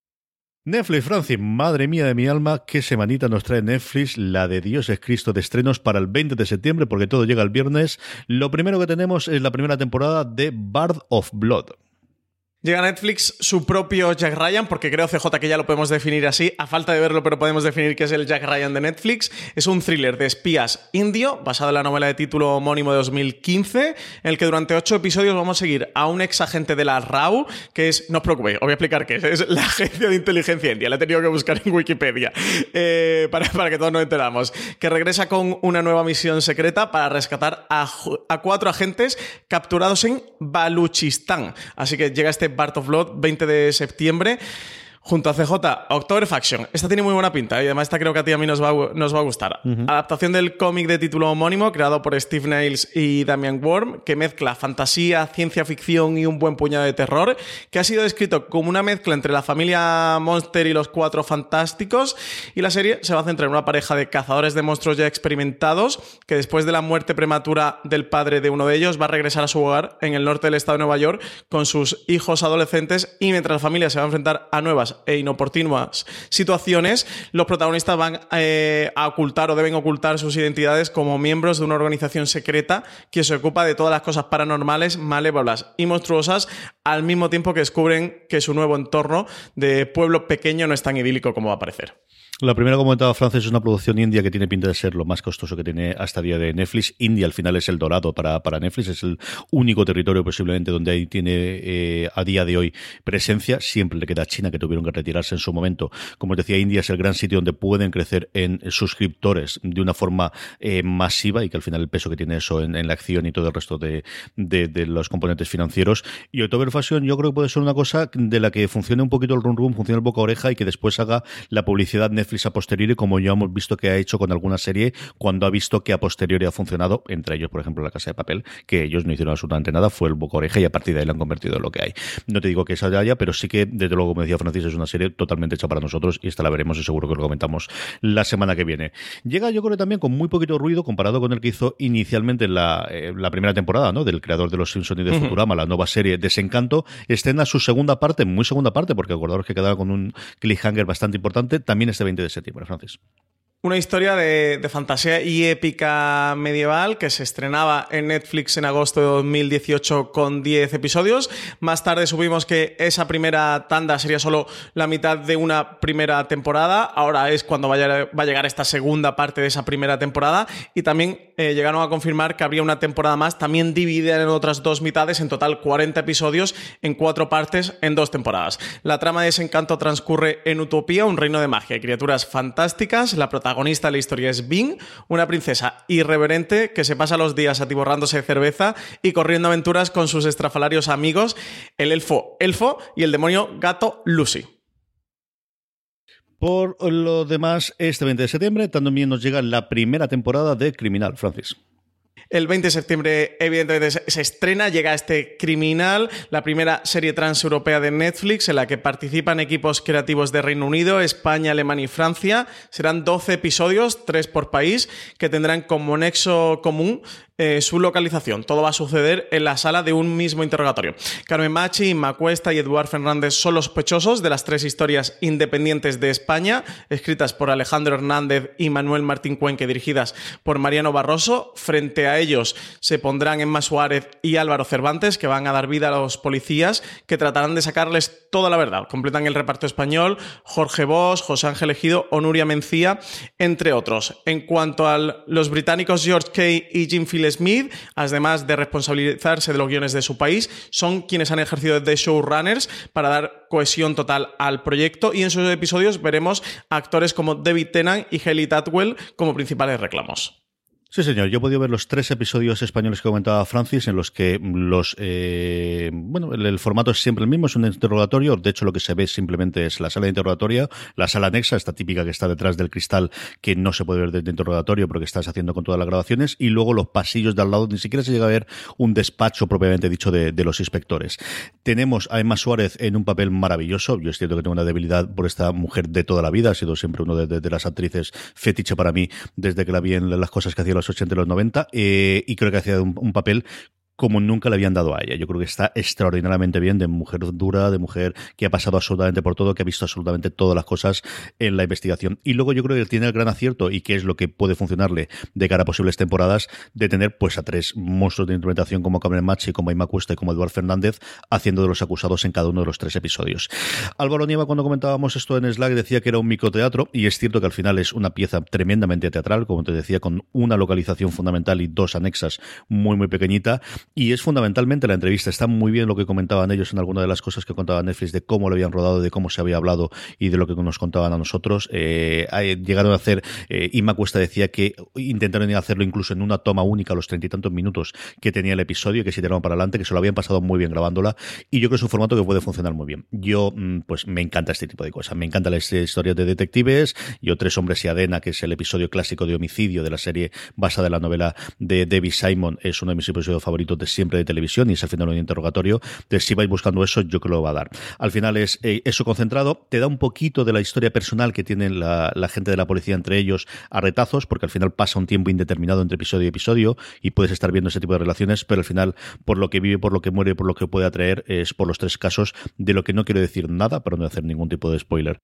Netflix, Francis, madre mía de mi alma, qué semanita nos trae Netflix, la de Dios es Cristo de estrenos para el veinte de septiembre, porque todo llega el viernes. Lo primero que tenemos es la primera temporada de Bard of Blood. Llega a Netflix su propio Jack Ryan, porque creo, C J, que ya lo podemos definir así, a falta de verlo, pero podemos definir que es el Jack Ryan de Netflix. Es un thriller de espías indio, basado en la novela de título homónimo de dos mil quince, en el que durante ocho episodios vamos a seguir a un ex agente de la R A W, que es, no os preocupéis, os voy a explicar qué es, es la Agencia de Inteligencia India, la he tenido que buscar en Wikipedia, eh, para, para que todos nos enteramos, que regresa con una nueva misión secreta para rescatar a, a cuatro agentes capturados en Baluchistán. Así que llega este Bard of Blood, veinte de septiembre, junto a C J, October Faction. Esta tiene muy buena pinta y además esta creo que a ti y a mí nos va a, nos va a gustar. Uh-huh. Adaptación del cómic de título homónimo creado por Steve Niles y Damian Worm, que mezcla fantasía, ciencia ficción y un buen puñado de terror, que ha sido descrito como una mezcla entre la familia Monster y los cuatro fantásticos, y la serie se va a centrar en una pareja de cazadores de monstruos ya experimentados que después de la muerte prematura del padre de uno de ellos va a regresar a su hogar en el norte del estado de Nueva York con sus hijos adolescentes, y mientras la familia se va a enfrentar a nuevas e inoportunas situaciones, los protagonistas van eh, a ocultar o deben ocultar sus identidades como miembros de una organización secreta que se ocupa de todas las cosas paranormales, malévolas y monstruosas, al mismo tiempo que descubren que su nuevo entorno de pueblo pequeño no es tan idílico como va a parecer. La primera, como comentaba Francis, es una producción india que tiene pinta de ser lo más costoso que tiene hasta día de Netflix. India, al final, es el dorado para, para Netflix. Es el único territorio posiblemente donde ahí tiene eh, a día de hoy presencia. Siempre le queda a China, que tuvieron que retirarse en su momento. Como os decía, India es el gran sitio donde pueden crecer en suscriptores de una forma eh, masiva, y que al final el peso que tiene eso en, en la acción y todo el resto de, de, de los componentes financieros. Y October Faction yo creo que puede ser una cosa de la que funcione un poquito el run run, funcione el boca a oreja y que después haga la publicidad Netflix a posteriori, como ya hemos visto que ha hecho con alguna serie cuando ha visto que a posteriori ha funcionado, entre ellos por ejemplo La Casa de Papel, que ellos no hicieron absolutamente nada, fue el boca a oreja y a partir de ahí lo han convertido en lo que hay. No te digo que esa haya, pero sí que desde luego, como decía Francis, es una serie totalmente hecha para nosotros y esta la veremos y seguro que lo comentamos la semana que viene. Llega yo creo que también con muy poquito ruido comparado con el que hizo inicialmente la, eh, la primera temporada, ¿no? Del creador de Los Simpsons y de uh-huh. Futurama, la nueva serie Desencanto, estrena su segunda parte, muy segunda parte, porque acordaros que quedaba con un cliffhanger bastante importante, también este veinte de septiembre, Francis. Una historia de, de fantasía y épica medieval que se estrenaba en Netflix en agosto de dos mil dieciocho con diez episodios. Más tarde supimos que esa primera tanda sería solo la mitad de una primera temporada. Ahora es cuando vaya, va a llegar esta segunda parte de esa primera temporada. Y también eh, llegaron a confirmar que habría una temporada más, también dividida en otras dos mitades, en total cuarenta episodios en cuatro partes en dos temporadas. La trama de Desencanto transcurre en Utopía, un reino de magia y criaturas fantásticas. La protagonista La protagonista de la historia es Bing, una princesa irreverente que se pasa los días atiborrándose de cerveza y corriendo aventuras con sus estrafalarios amigos, el elfo Elfo y el demonio gato Lucy. Por lo demás, este veinte de septiembre también nos llega la primera temporada de Criminal, Francis. El veinte de septiembre, evidentemente, se estrena, llega este Criminal, la primera serie transeuropea de Netflix en la que participan equipos creativos de Reino Unido, España, Alemania y Francia. Serán doce episodios, tres por país, que tendrán como nexo común eh, su localización. Todo va a suceder en la sala de un mismo interrogatorio. Carmen Machi, Inma Cuesta y Eduard Fernández son los sospechosos de las tres historias independientes de España, escritas por Alejandro Hernández y Manuel Martín Cuenca y dirigidas por Mariano Barroso. Frente a A ellos se pondrán Emma Suárez y Álvaro Cervantes, que van a dar vida a los policías que tratarán de sacarles toda la verdad. Completan el reparto español Jorge Bosch, José Ángel Egido o Nuria Mencía, entre otros. En cuanto a los británicos George Kay y Jim Phil Smith, además de responsabilizarse de los guiones de su país, son quienes han ejercido de showrunners para dar cohesión total al proyecto, y en sus episodios veremos a actores como David Tennant y Hayley Atwell como principales reclamos. Sí, señor. Yo he podido ver los tres episodios españoles que comentaba Francis, en los que los eh, bueno, el, el formato es siempre el mismo, es un interrogatorio. De hecho, lo que se ve simplemente es la sala de interrogatorio, la sala anexa, esta típica que está detrás del cristal, que no se puede ver desde el interrogatorio porque estás haciendo con todas las grabaciones, y luego los pasillos de al lado, ni siquiera se llega a ver un despacho propiamente dicho de, de los inspectores. Tenemos a Emma Suárez en un papel maravilloso. Yo es cierto que tengo una debilidad por esta mujer de toda la vida, ha sido siempre uno de, de, de las actrices fetiche para mí, desde que la vi en las cosas que hacía los ochenta y los noventa, eh, y creo que hacía un, un papel como nunca le habían dado a ella. Yo creo que está extraordinariamente bien, de mujer dura, de mujer que ha pasado absolutamente por todo, que ha visto absolutamente todas las cosas en la investigación. Y luego yo creo que tiene el gran acierto, y que es lo que puede funcionarle de cara a posibles temporadas, de tener pues a tres monstruos de interpretación como Carmen Machi, como Inma Cuesta y como Eduardo Fernández, haciendo de los acusados en cada uno de los tres episodios. Álvaro Nieva, cuando comentábamos esto en Slack, decía que era un microteatro, y es cierto que al final es una pieza tremendamente teatral, como te decía, con una localización fundamental y dos anexas muy muy pequeñita. Y es fundamentalmente la entrevista. Está muy bien lo que comentaban ellos en alguna de las cosas que contaba Netflix, de cómo lo habían rodado, de cómo se había hablado y de lo que nos contaban a nosotros. Eh, llegaron a hacer, eh, Inma Cuesta decía que intentaron hacerlo incluso en una toma única, los treinta y tantos minutos que tenía el episodio, que se tiraron para adelante, que se lo habían pasado muy bien grabándola, y yo creo que es un formato que puede funcionar muy bien. Yo, pues me encanta este tipo de cosas. Me encantan las historias de detectives. Yo, Tres hombres y Adena, que es el episodio clásico de homicidio de la serie basada en la novela de David Simon, es uno de mis episodios favoritos de siempre de televisión, y es al final un interrogatorio de si vais buscando eso, yo creo que lo va a dar. Al final es eh, eso concentrado, te da un poquito de la historia personal que tiene la, la gente de la policía entre ellos a retazos, porque al final pasa un tiempo indeterminado entre episodio y episodio y puedes estar viendo ese tipo de relaciones, pero al final por lo que vive, por lo que muere, por lo que puede atraer es por los tres casos, de lo que no quiero decir nada para no hacer ningún tipo de spoiler.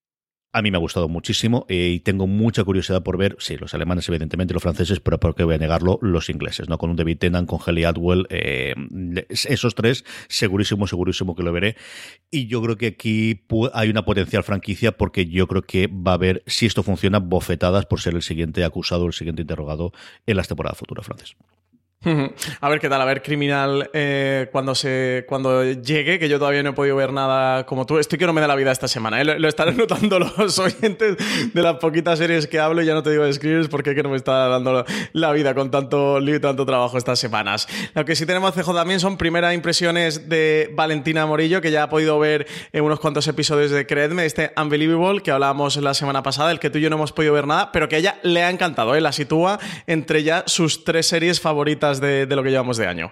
A mí me ha gustado muchísimo eh, y tengo mucha curiosidad por ver, sí, los alemanes evidentemente, los franceses, pero ¿por qué voy a negarlo? Los ingleses, ¿no? Con un David Tennant, con Hayley Atwell, eh, esos tres, segurísimo, segurísimo que lo veré. Y yo creo que aquí hay una potencial franquicia, porque yo creo que va a haber, si esto funciona, bofetadas por ser el siguiente acusado, el siguiente interrogado en las temporadas futuras, Francis. A ver qué tal, a ver Criminal eh, cuando se cuando llegue, que yo todavía no he podido ver nada como tú. Estoy que no me da la vida esta semana, ¿eh? Lo, lo estarán notando los oyentes de las poquitas series que hablo, y ya no te digo de Screams porque es que no me está dando la vida con tanto lío y tanto trabajo estas semanas. Lo que sí tenemos, C J, también son primeras impresiones de Valentina Morillo, que ya ha podido ver en unos cuantos episodios de Creedme, este Unbelievable que hablábamos la semana pasada, el que tú y yo no hemos podido ver nada, pero que a ella le ha encantado, ¿eh? La sitúa entre ya sus tres series favoritas De, de lo que llevamos de año.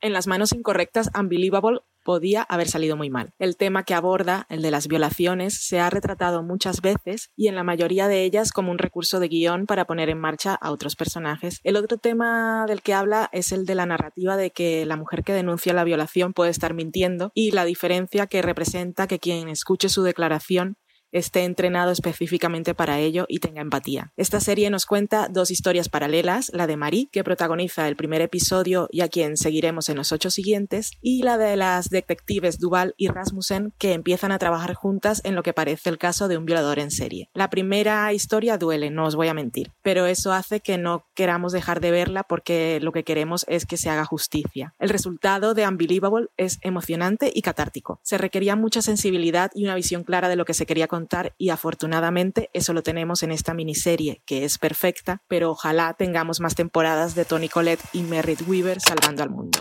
En las manos incorrectas, Unbelievable podía haber salido muy mal. El tema que aborda, el de las violaciones, se ha retratado muchas veces y en la mayoría de ellas como un recurso de guión para poner en marcha a otros personajes. El otro tema del que habla es el de la narrativa de que la mujer que denuncia la violación puede estar mintiendo, y la diferencia que representa que quien escuche su declaración esté entrenado específicamente para ello y tenga empatía. Esta serie nos cuenta dos historias paralelas, la de Marie, que protagoniza el primer episodio y a quien seguiremos en los ocho siguientes, y la de las detectives Duval y Rasmussen, que empiezan a trabajar juntas en lo que parece el caso de un violador en serie. La primera historia duele, no os voy a mentir, pero eso hace que no queramos dejar de verla porque lo que queremos es que se haga justicia. El resultado de Unbelievable es emocionante y catártico. Se requería mucha sensibilidad y una visión clara de lo que se quería contar, y afortunadamente eso lo tenemos en esta miniserie, que es perfecta, pero ojalá tengamos más temporadas de Toni Collette y Merritt Weaver salvando al mundo.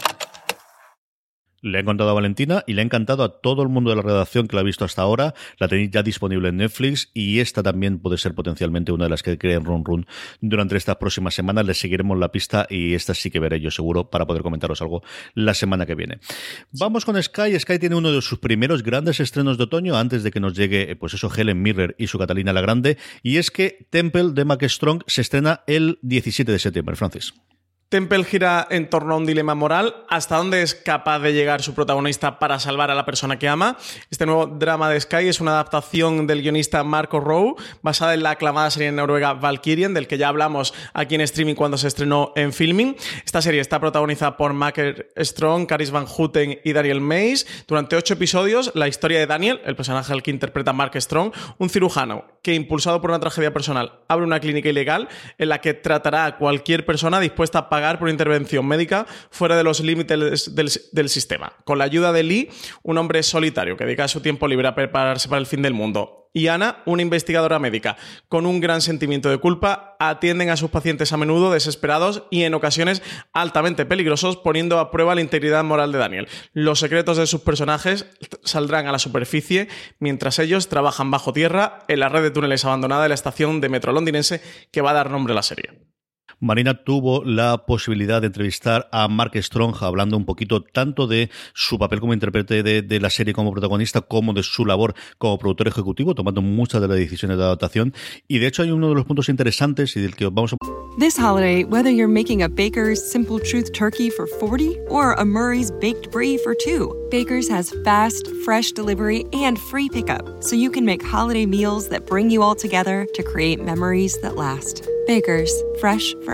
Le he contado a Valentina y le ha encantado a todo el mundo de la redacción que la ha visto hasta ahora. La tenéis ya disponible en Netflix, y esta también puede ser potencialmente una de las que creen Run Run durante estas próximas semanas. Le seguiremos la pista y esta sí que veré yo seguro para poder comentaros algo la semana que viene. Vamos con Sky. Sky tiene uno de sus primeros grandes estrenos de otoño antes de que nos llegue, pues eso, Helen Mirren y su Catalina la Grande, y es que Temple de Mack Strong se estrena el diecisiete de septiembre, Francis. Temple gira en torno a un dilema moral: hasta dónde es capaz de llegar su protagonista para salvar a la persona que ama. Este nuevo drama de Sky es una adaptación del guionista Marco Rowe, basada en la aclamada serie noruega Valkyrien, del que ya hablamos aquí en streaming cuando se estrenó en Filming. Esta serie está protagonizada por Mack Strong, Caris Van Houten y Daniel Mays. Durante ocho episodios, la historia de Daniel, el personaje al que interpreta Mark Strong, un cirujano que, impulsado por una tragedia personal, abre una clínica ilegal en la que tratará a cualquier persona dispuesta a pagar por intervención médica fuera de los límites del, del sistema. Con la ayuda de Lee, un hombre solitario que dedica su tiempo libre a prepararse para el fin del mundo, y Ana, una investigadora médica con un gran sentimiento de culpa, atienden a sus pacientes a menudo desesperados y en ocasiones altamente peligrosos, poniendo a prueba la integridad moral de Daniel. Los secretos de sus personajes saldrán a la superficie mientras ellos trabajan bajo tierra en la red de túneles abandonada de la estación de metro londinense que va a dar nombre a la serie. Marina tuvo la posibilidad de entrevistar a Mark Strong, hablando un poquito tanto de su papel como intérprete de, de la serie como protagonista, como de su labor como productor ejecutivo, tomando muchas de las decisiones de adaptación. Y de hecho hay uno de los puntos interesantes y del que vamos a... This holiday, whether you're making a Baker's Simple Truth turkey for forty or a Murray's Baked Brie for two, Baker's has fast, fresh delivery and free pickup, so you can make holiday meals that bring you all together to create memories that last. Baker's, fresh for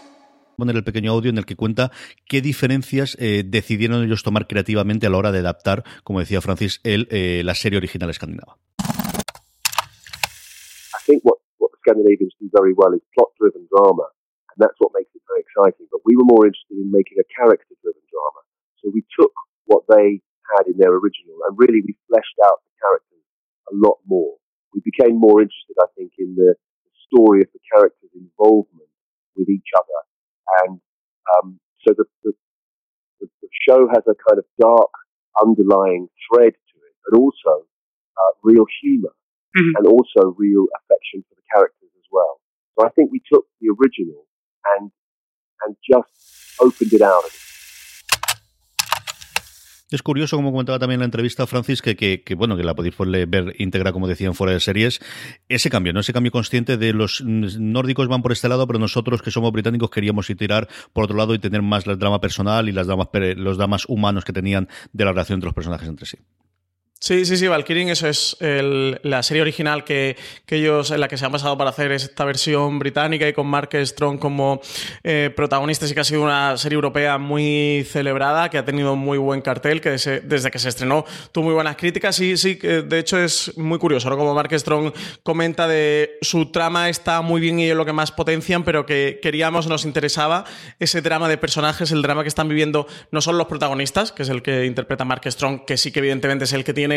Poner el pequeño audio en el que cuenta qué diferencias eh, decidieron ellos tomar creativamente a la hora de adaptar, como decía Francis, el, eh, la serie original escandinava. I think what, what the Scandinavians do very well is plot-driven drama, and that's what makes it very exciting. But we were more interested in making a character-driven drama, so we took what they had in their original and really we fleshed out the characters a lot more. We became more interested, I think, in the story of the characters' involvement with each other. And um, so the, the, the show has a kind of dark underlying thread to it, but also uh, real humour mm-hmm. and also real affection for the characters as well. So I think we took the original and and just opened it out. Es curioso, como comentaba también en la entrevista, Francis, que, que, que bueno, que la podéis ver íntegra, como decían, fuera de series, ese cambio, ¿no? Ese cambio consciente de los nórdicos van por este lado, pero nosotros que somos británicos queríamos ir tirar por otro lado y tener más el drama personal y las dramas, los dramas humanos que tenían de la relación entre los personajes entre sí. Sí, sí, sí, Valkyrie, eso es el, la serie original que, que ellos, en la que se han basado para hacer esta versión británica y con Mark Strong como eh, protagonista. Sí que ha sido una serie europea muy celebrada, que ha tenido muy buen cartel, que desde, desde que se estrenó tuvo muy buenas críticas. Y sí, de hecho es muy curioso, ¿no? Como Mark Strong comenta, de su trama está muy bien y es lo que más potencian, pero que queríamos, nos interesaba ese drama de personajes, el drama que están viviendo no solo los protagonistas, que es el que interpreta Mark Strong, que sí que evidentemente es el que tiene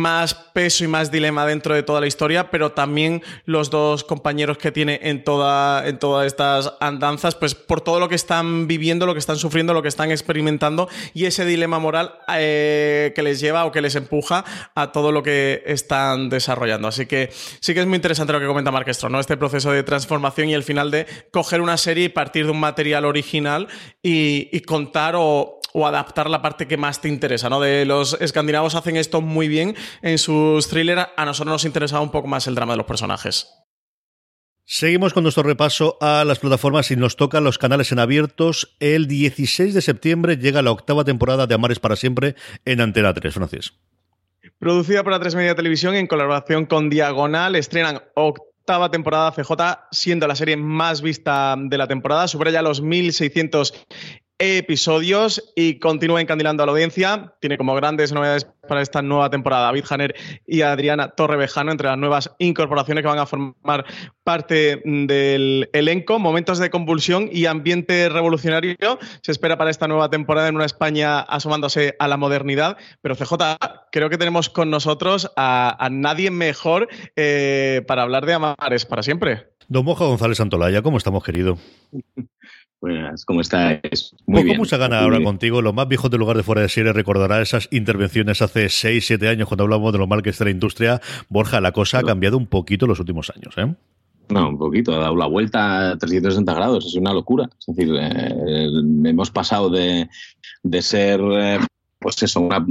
más peso y más dilema dentro de toda la historia, pero también los dos compañeros que tiene en, toda, en todas estas andanzas, pues por todo lo que están viviendo, lo que están sufriendo, lo que están experimentando, y ese dilema moral eh, que les lleva o que les empuja a todo lo que están desarrollando. Así que sí que es muy interesante lo que comenta Mark Strong, ¿no? Este proceso de transformación y el final de coger una serie y partir de un material original y, y contar o, o adaptar la parte que más te interesa, ¿no? De los escandinavos hacen esto muy bien en sus thrillers, a nosotros nos interesaba un poco más el drama de los personajes. Seguimos con nuestro repaso a las plataformas y nos tocan los canales en abiertos. El dieciséis de septiembre llega la octava temporada de Amar es para siempre en Antena tres, Francis. Producida por A tres Media Televisión en colaboración con Diagonal, estrenan Octava Octava temporada C J, siendo la serie más vista de la temporada, supera ya los mil seiscientos episodios y continúa encandilando a la audiencia. Tiene como grandes novedades para esta nueva temporada David Janer y Adriana Torrevejano, entre las nuevas incorporaciones que van a formar parte del elenco. Momentos de convulsión y ambiente revolucionario se espera para esta nueva temporada en una España asomándose a la modernidad. Pero C J, creo que tenemos con nosotros a, a nadie mejor eh, para hablar de Amar es para siempre. Don Moja González Santolaya, ¿cómo estamos, querido? Buenas, ¿cómo estás? Muy bien. Mucha gana ahora contigo. Los más viejos del lugar de fuera de serie recordarán esas intervenciones hace seis, siete años cuando hablamos de lo mal que está la industria. Borja, la cosa no. ha cambiado un poquito en los últimos años, ¿eh? No, un poquito. Ha dado la vuelta a trescientos sesenta grados. Es una locura. Es decir, eh, hemos pasado de, de ser... Eh, pues eso, una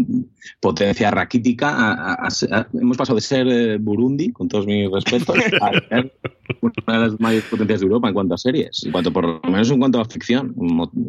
potencia raquítica. A, a, a, hemos pasado de ser eh, Burundi, con todos mis respetos, a ser una de las mayores potencias de Europa en cuanto a series, en cuanto, por lo menos en cuanto a ficción.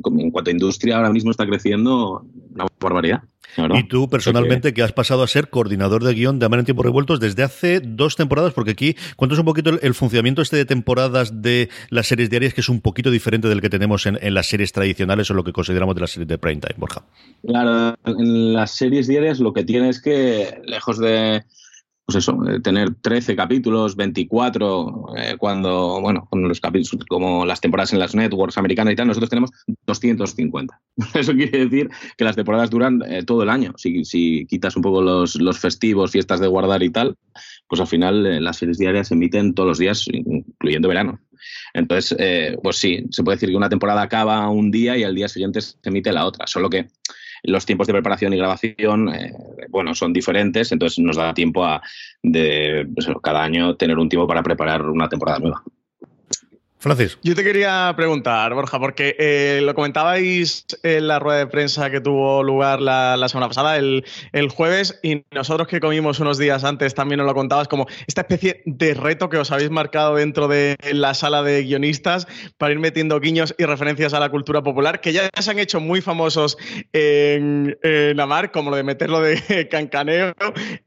En cuanto a industria, ahora mismo está creciendo una barbaridad. Y tú, personalmente, que... que has pasado a ser coordinador de guión de Amar en Tiempos Revueltos desde hace dos temporadas, porque aquí, cuéntanos un poquito el, el funcionamiento este de temporadas de las series diarias, que es un poquito diferente del que tenemos en, en las series tradicionales o lo que consideramos de las series de prime time, Borja. Claro, en las series diarias lo que tiene es que, lejos de... pues eso, tener trece capítulos, veinticuatro, eh, cuando, bueno, con los capítulos, como las temporadas en las networks americanas y tal, nosotros tenemos doscientos cincuenta. Eso quiere decir que las temporadas duran eh, todo el año. Si, si quitas un poco los, los festivos, fiestas de guardar y tal, pues al final eh, las series diarias se emiten todos los días, incluyendo verano. Entonces, eh, pues sí, se puede decir que una temporada acaba un día y al día siguiente se emite la otra, solo que los tiempos de preparación y grabación, eh, bueno, son diferentes, entonces nos da tiempo a de, pues, cada año tener un tiempo para preparar una temporada nueva. Francis. Yo te quería preguntar, Borja, porque eh, lo comentabais en la rueda de prensa que tuvo lugar la, la semana pasada, el, el jueves, y nosotros que comimos unos días antes también nos lo contabas, como esta especie de reto que os habéis marcado dentro de la sala de guionistas para ir metiendo guiños y referencias a la cultura popular, que ya se han hecho muy famosos en, en Amar, como lo de meterlo de cancaneo.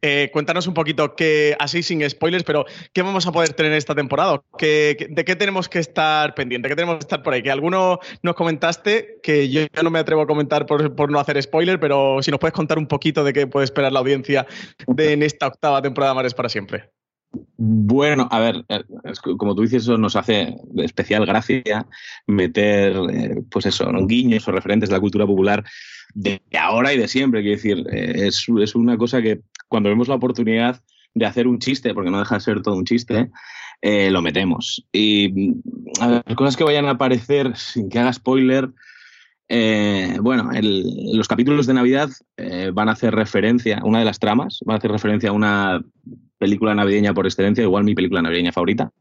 Eh, cuéntanos un poquito, que, así sin spoilers, pero ¿qué vamos a poder tener esta temporada? ¿Qué, ¿De qué tenemos que estar pendiente, que tenemos que estar por ahí? Que alguno nos comentaste, que yo ya no me atrevo a comentar por, por no hacer spoiler, pero si nos puedes contar un poquito de qué puede esperar la audiencia de, en esta octava temporada de Amar es para siempre. Bueno, a ver, como tú dices, eso nos hace de especial gracia meter, eh, pues eso, ¿no? guiños o referentes de la cultura popular de ahora y de siempre. Quiero decir, eh, es, es una cosa que cuando vemos la oportunidad de hacer un chiste, porque no deja de ser todo un chiste, ¿eh? Eh, lo metemos. Y a ver, cosas que vayan a aparecer sin que haga spoiler. Eh, bueno, el, los capítulos de Navidad eh, van a hacer referencia, una de las tramas, van a hacer referencia a una película navideña por excelencia, igual mi película navideña favorita.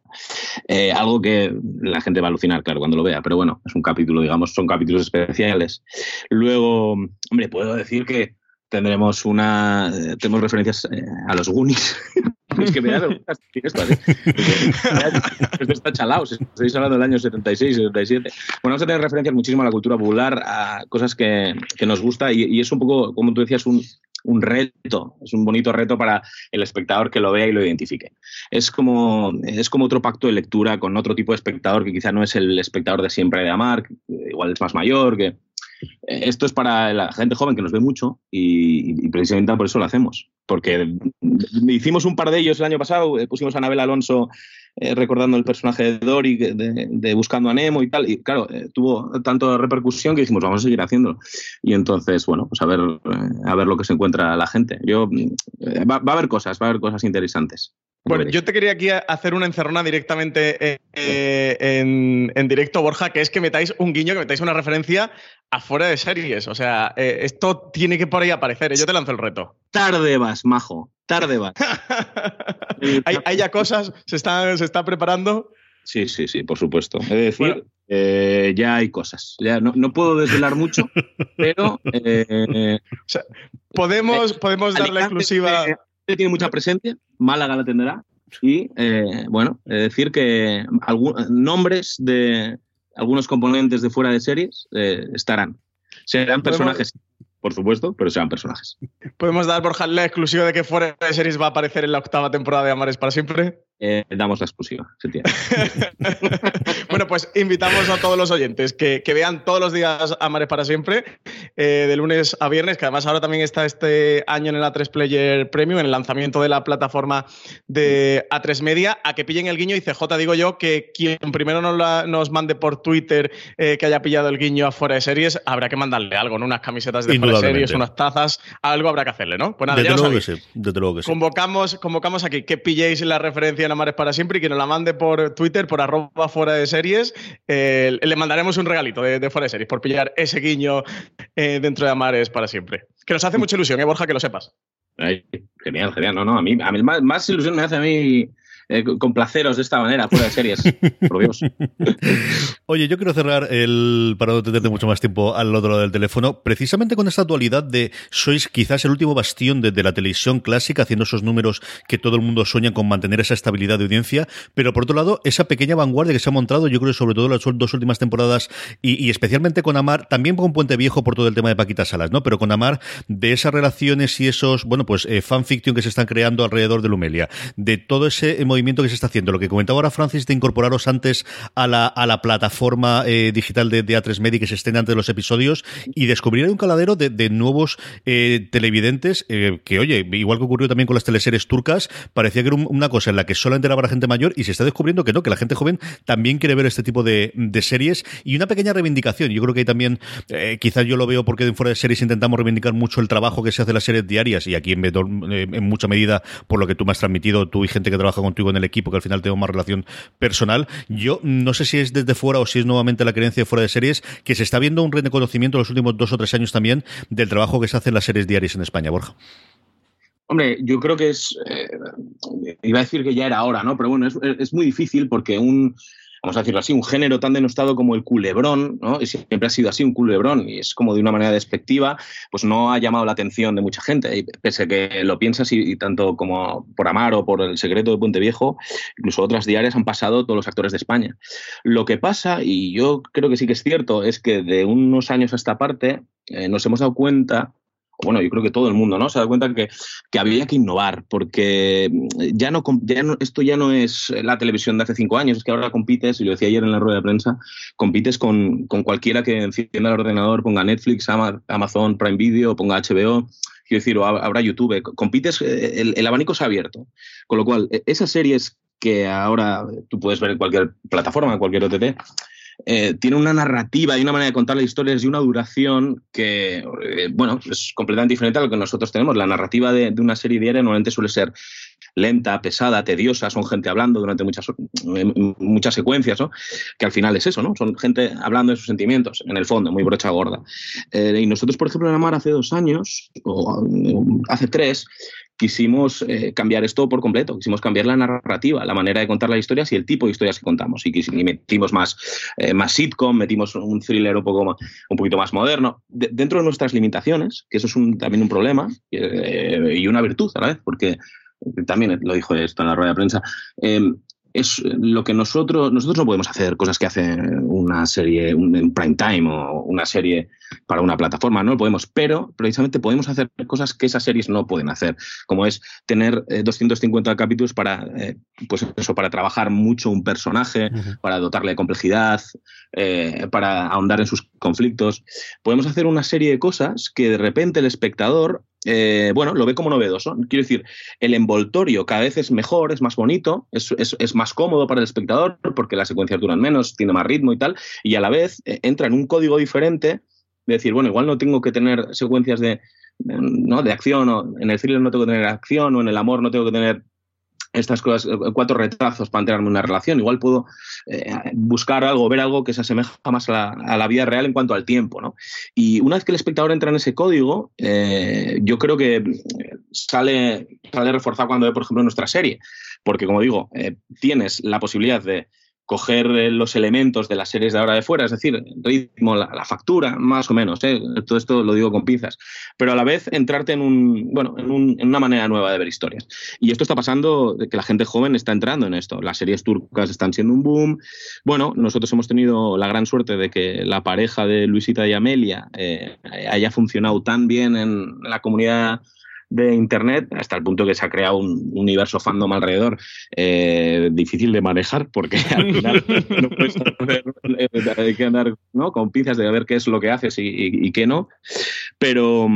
Eh, algo que la gente va a alucinar, claro, cuando lo vea, pero bueno, es un capítulo, digamos, son capítulos especiales. Luego, hombre, puedo decir que tendremos una eh, tenemos referencias eh, a los Goonies. Es que me da vergüenza esto, ¿eh? Esto está chalado, si estáis hablando del año setenta y seis, setenta y siete. Bueno, vamos a tener referencias muchísimo a la cultura popular, a cosas que, que nos gusta, y, y es un poco, como tú decías, un, un reto, es un bonito reto para el espectador que lo vea y lo identifique. Es como, es como otro pacto de lectura con otro tipo de espectador que quizá no es el espectador de siempre de Amar, que igual es más mayor, que... Esto es para la gente joven que nos ve mucho y, y precisamente por eso lo hacemos. Porque hicimos un par de ellos el año pasado, pusimos a Anabel Alonso eh, recordando el personaje de Dory de, de Buscando a Nemo y tal. Y claro, eh, tuvo tanta repercusión que dijimos, vamos a seguir haciéndolo. Y entonces, bueno, pues a ver, a ver lo que se encuentra la gente. Yo, eh, va, va a haber cosas, va a haber cosas interesantes. Bueno, yo te quería aquí hacer una encerrona directamente eh, en, en directo, Borja, que es que metáis un guiño, que metáis una referencia a Fuera de Series. O sea, eh, esto tiene que por ahí aparecer. ¿Eh? Yo te lanzo el reto. Tarde vas, majo. Tarde vas. ¿Hay, hay ya cosas? ¿Se está, se está preparando? Sí, sí, sí, por supuesto. Es decir, bueno, eh, ya hay cosas. Ya no, no puedo desvelar mucho, pero... Eh, o sea, podemos, eh, podemos dar la exclusiva... Eh, tiene mucha presencia, Málaga la tendrá y, eh, bueno, es decir que algunos nombres de algunos componentes de Fuera de Series eh, estarán. Serán personajes, por supuesto, pero serán personajes. ¿Podemos dar, Borja, la exclusiva de que Fuera de Series va a aparecer en la octava temporada de Amar es para siempre? Eh, damos la exclusiva, se tiene. Bueno, pues invitamos a todos los oyentes que, que vean todos los días Amar es para siempre, eh, de lunes a viernes, que además ahora también está este año en el A tres Player Premium, en el lanzamiento de la plataforma de A tres Media, a que pillen el guiño. Y C J, digo yo, que quien primero nos, la, nos mande por Twitter eh, que haya pillado el guiño a Fuera de Series, habrá que mandarle algo, ¿no? Unas camisetas de Fuera de Series, unas tazas, algo habrá que hacerle, ¿no? Pues nada, desde ya luego lo sabéis. Que sí, desde luego que sí. Convocamos, convocamos aquí que pilléis la referencia en Amar es para siempre y que nos la mande por Twitter, por arroba Fuera de Series, eh, le mandaremos un regalito de, de Fuera de Series por pillar ese guiño eh, dentro de Amar es para siempre. Que nos hace mucha ilusión, ¿eh, Borja? Que lo sepas. Ay, genial, genial. No, no, a mí, a mí más, más ilusión me hace a mí eh, complaceros de esta manera, Fuera de Series. Por Dios. Oye, yo quiero cerrar el para no tenerte mucho más tiempo al otro lado del teléfono, precisamente con esta dualidad de sois quizás el último bastión de, de la televisión clásica, haciendo esos números que todo el mundo sueña con mantener esa estabilidad de audiencia, pero por otro lado, esa pequeña vanguardia que se ha montado, yo creo sobre todo las dos últimas temporadas y, y especialmente con Amar, también con Puente Viejo por todo el tema de Paquita Salas, ¿no? Pero con Amar, de esas relaciones y esos, bueno, pues eh, fanfiction que se están creando alrededor de Lumelia, de todo ese movimiento que se está haciendo, lo que comentaba ahora Francis de incorporaros antes a la, a la plataforma forma eh, digital de, de A tres Media que se estén antes de los episodios y descubrir un caladero de, de nuevos eh, televidentes eh, que, oye, igual que ocurrió también con las teleseries turcas, parecía que era un, una cosa en la que solamente era para gente mayor y se está descubriendo que no, que la gente joven también quiere ver este tipo de, de series y una pequeña reivindicación. Yo creo que también, eh, quizás yo lo veo porque en Fuera de Series intentamos reivindicar mucho el trabajo que se hace en las series diarias y aquí en, en mucha medida por lo que tú me has transmitido, tú y gente que trabaja contigo en el equipo, que al final tengo más relación personal. Yo no sé si es desde fuera o si es nuevamente la creencia de Fuera de Series, que se está viendo un reconocimiento en los últimos dos o tres años también del trabajo que se hace en las series diarias en España, Borja. Hombre, yo creo que es... Eh, iba a decir que ya era hora, ¿no? Pero bueno, es, es muy difícil porque un... vamos a decirlo así, un género tan denostado como el culebrón, ¿no? Y siempre ha sido así un culebrón, y es como de una manera despectiva, pues no ha llamado la atención de mucha gente, y pese a que lo piensas y, y tanto como por Amar o por El Secreto de Puente Viejo, incluso otras diarias han pasado todos los actores de España. Lo que pasa, y yo creo que sí que es cierto, es que de unos años a esta parte eh, nos hemos dado cuenta, bueno, yo creo que todo el mundo, ¿no? Se da cuenta que, que había que innovar, porque ya no, ya no esto ya no es la televisión de hace cinco años, es que ahora compites, y lo decía ayer en la rueda de prensa, compites con, con cualquiera que encienda el ordenador, ponga Netflix, Amazon Prime Video, ponga H B O, quiero decir, o habrá YouTube, compites, el, el abanico se ha abierto. Con lo cual, esas series que ahora tú puedes ver en cualquier plataforma, en cualquier O T T, Eh, tiene una narrativa y una manera de contar las historias y una duración que, eh, bueno, es completamente diferente a lo que nosotros tenemos. La narrativa de, de una serie diaria normalmente suele ser lenta, pesada, tediosa, son gente hablando durante muchas, muchas secuencias, ¿no? Que al final es eso, ¿no? Son gente hablando de sus sentimientos, en el fondo, muy brocha gorda. Eh, y nosotros, por ejemplo, en Amar hace dos años, o hace tres, quisimos eh, cambiar esto por completo, quisimos cambiar la narrativa, la manera de contar las historias y el tipo de historias que contamos. Y, y metimos más, eh, más sitcom, metimos un thriller un, poco más, un poquito más moderno, de, dentro de nuestras limitaciones, que eso es un, también un problema eh, y una virtud a la vez, porque también lo dijo esto en la rueda de prensa, eh, es lo que nosotros, nosotros no podemos hacer cosas que hace una serie, un prime time o una serie para una plataforma, no lo podemos, pero precisamente podemos hacer cosas que esas series no pueden hacer, como es tener eh, doscientos cincuenta capítulos para, eh, pues eso, para trabajar mucho un personaje, uh-huh. para dotarle de complejidad, eh, para ahondar en sus conflictos. Podemos hacer una serie de cosas que de repente el espectador Eh, bueno, lo ve como novedoso. Quiero decir, el envoltorio cada vez es mejor, es más bonito, es, es, es más cómodo para el espectador porque las secuencias duran menos, tiene más ritmo y tal, y a la vez eh, entra en un código diferente de decir, bueno, igual no tengo que tener secuencias de, de, ¿no? de acción, o en el thriller no tengo que tener acción, o en el amor no tengo que tener estas cosas, cuatro retazos para enterarme en una relación. Igual puedo eh, buscar algo, ver algo que se asemeja más a la, a la vida real en cuanto al tiempo, ¿no? Y una vez que el espectador entra en ese código, eh, yo creo que sale, sale reforzado cuando ve, por ejemplo, nuestra serie. Porque, como digo, eh, tienes la posibilidad de coger los elementos de las series de ahora de fuera, es decir, el ritmo, la, la factura, más o menos, ¿eh? Todo esto lo digo con pinzas, pero a la vez entrarte en un, bueno, en, un, en una manera nueva de ver historias. Y esto está pasando, que la gente joven está entrando en esto. Las series turcas están siendo un boom. Bueno, nosotros hemos tenido la gran suerte de que la pareja de Luisita y Amelia eh, haya funcionado tan bien en la comunidad de internet, hasta el punto que se ha creado un universo fandom alrededor eh, difícil de manejar, porque al final no puedes saber, hay que andar, ¿no?, con pinzas de ver qué es lo que haces y, y, y qué no, pero,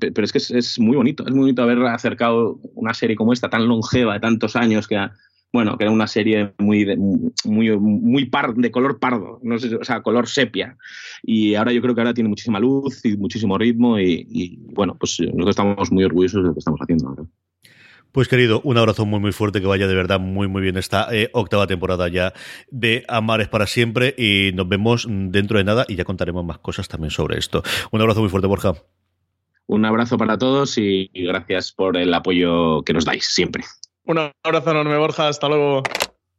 pero es que es, es muy bonito, es muy bonito haber acercado una serie como esta, tan longeva, de tantos años, que ha, bueno, que era una serie muy, de, muy, muy par, de color pardo, no sé, o sea, color sepia. Y ahora yo creo que ahora tiene muchísima luz y muchísimo ritmo y, y bueno, pues nosotros estamos muy orgullosos de lo que estamos haciendo ahora. Pues querido, un abrazo muy muy fuerte, que vaya de verdad muy muy bien esta eh, octava temporada ya de Amar es para siempre, y nos vemos dentro de nada y ya contaremos más cosas también sobre esto. Un abrazo muy fuerte, Borja. Un abrazo para todos y gracias por el apoyo que nos dais siempre. Un abrazo enorme, Borja. Hasta luego.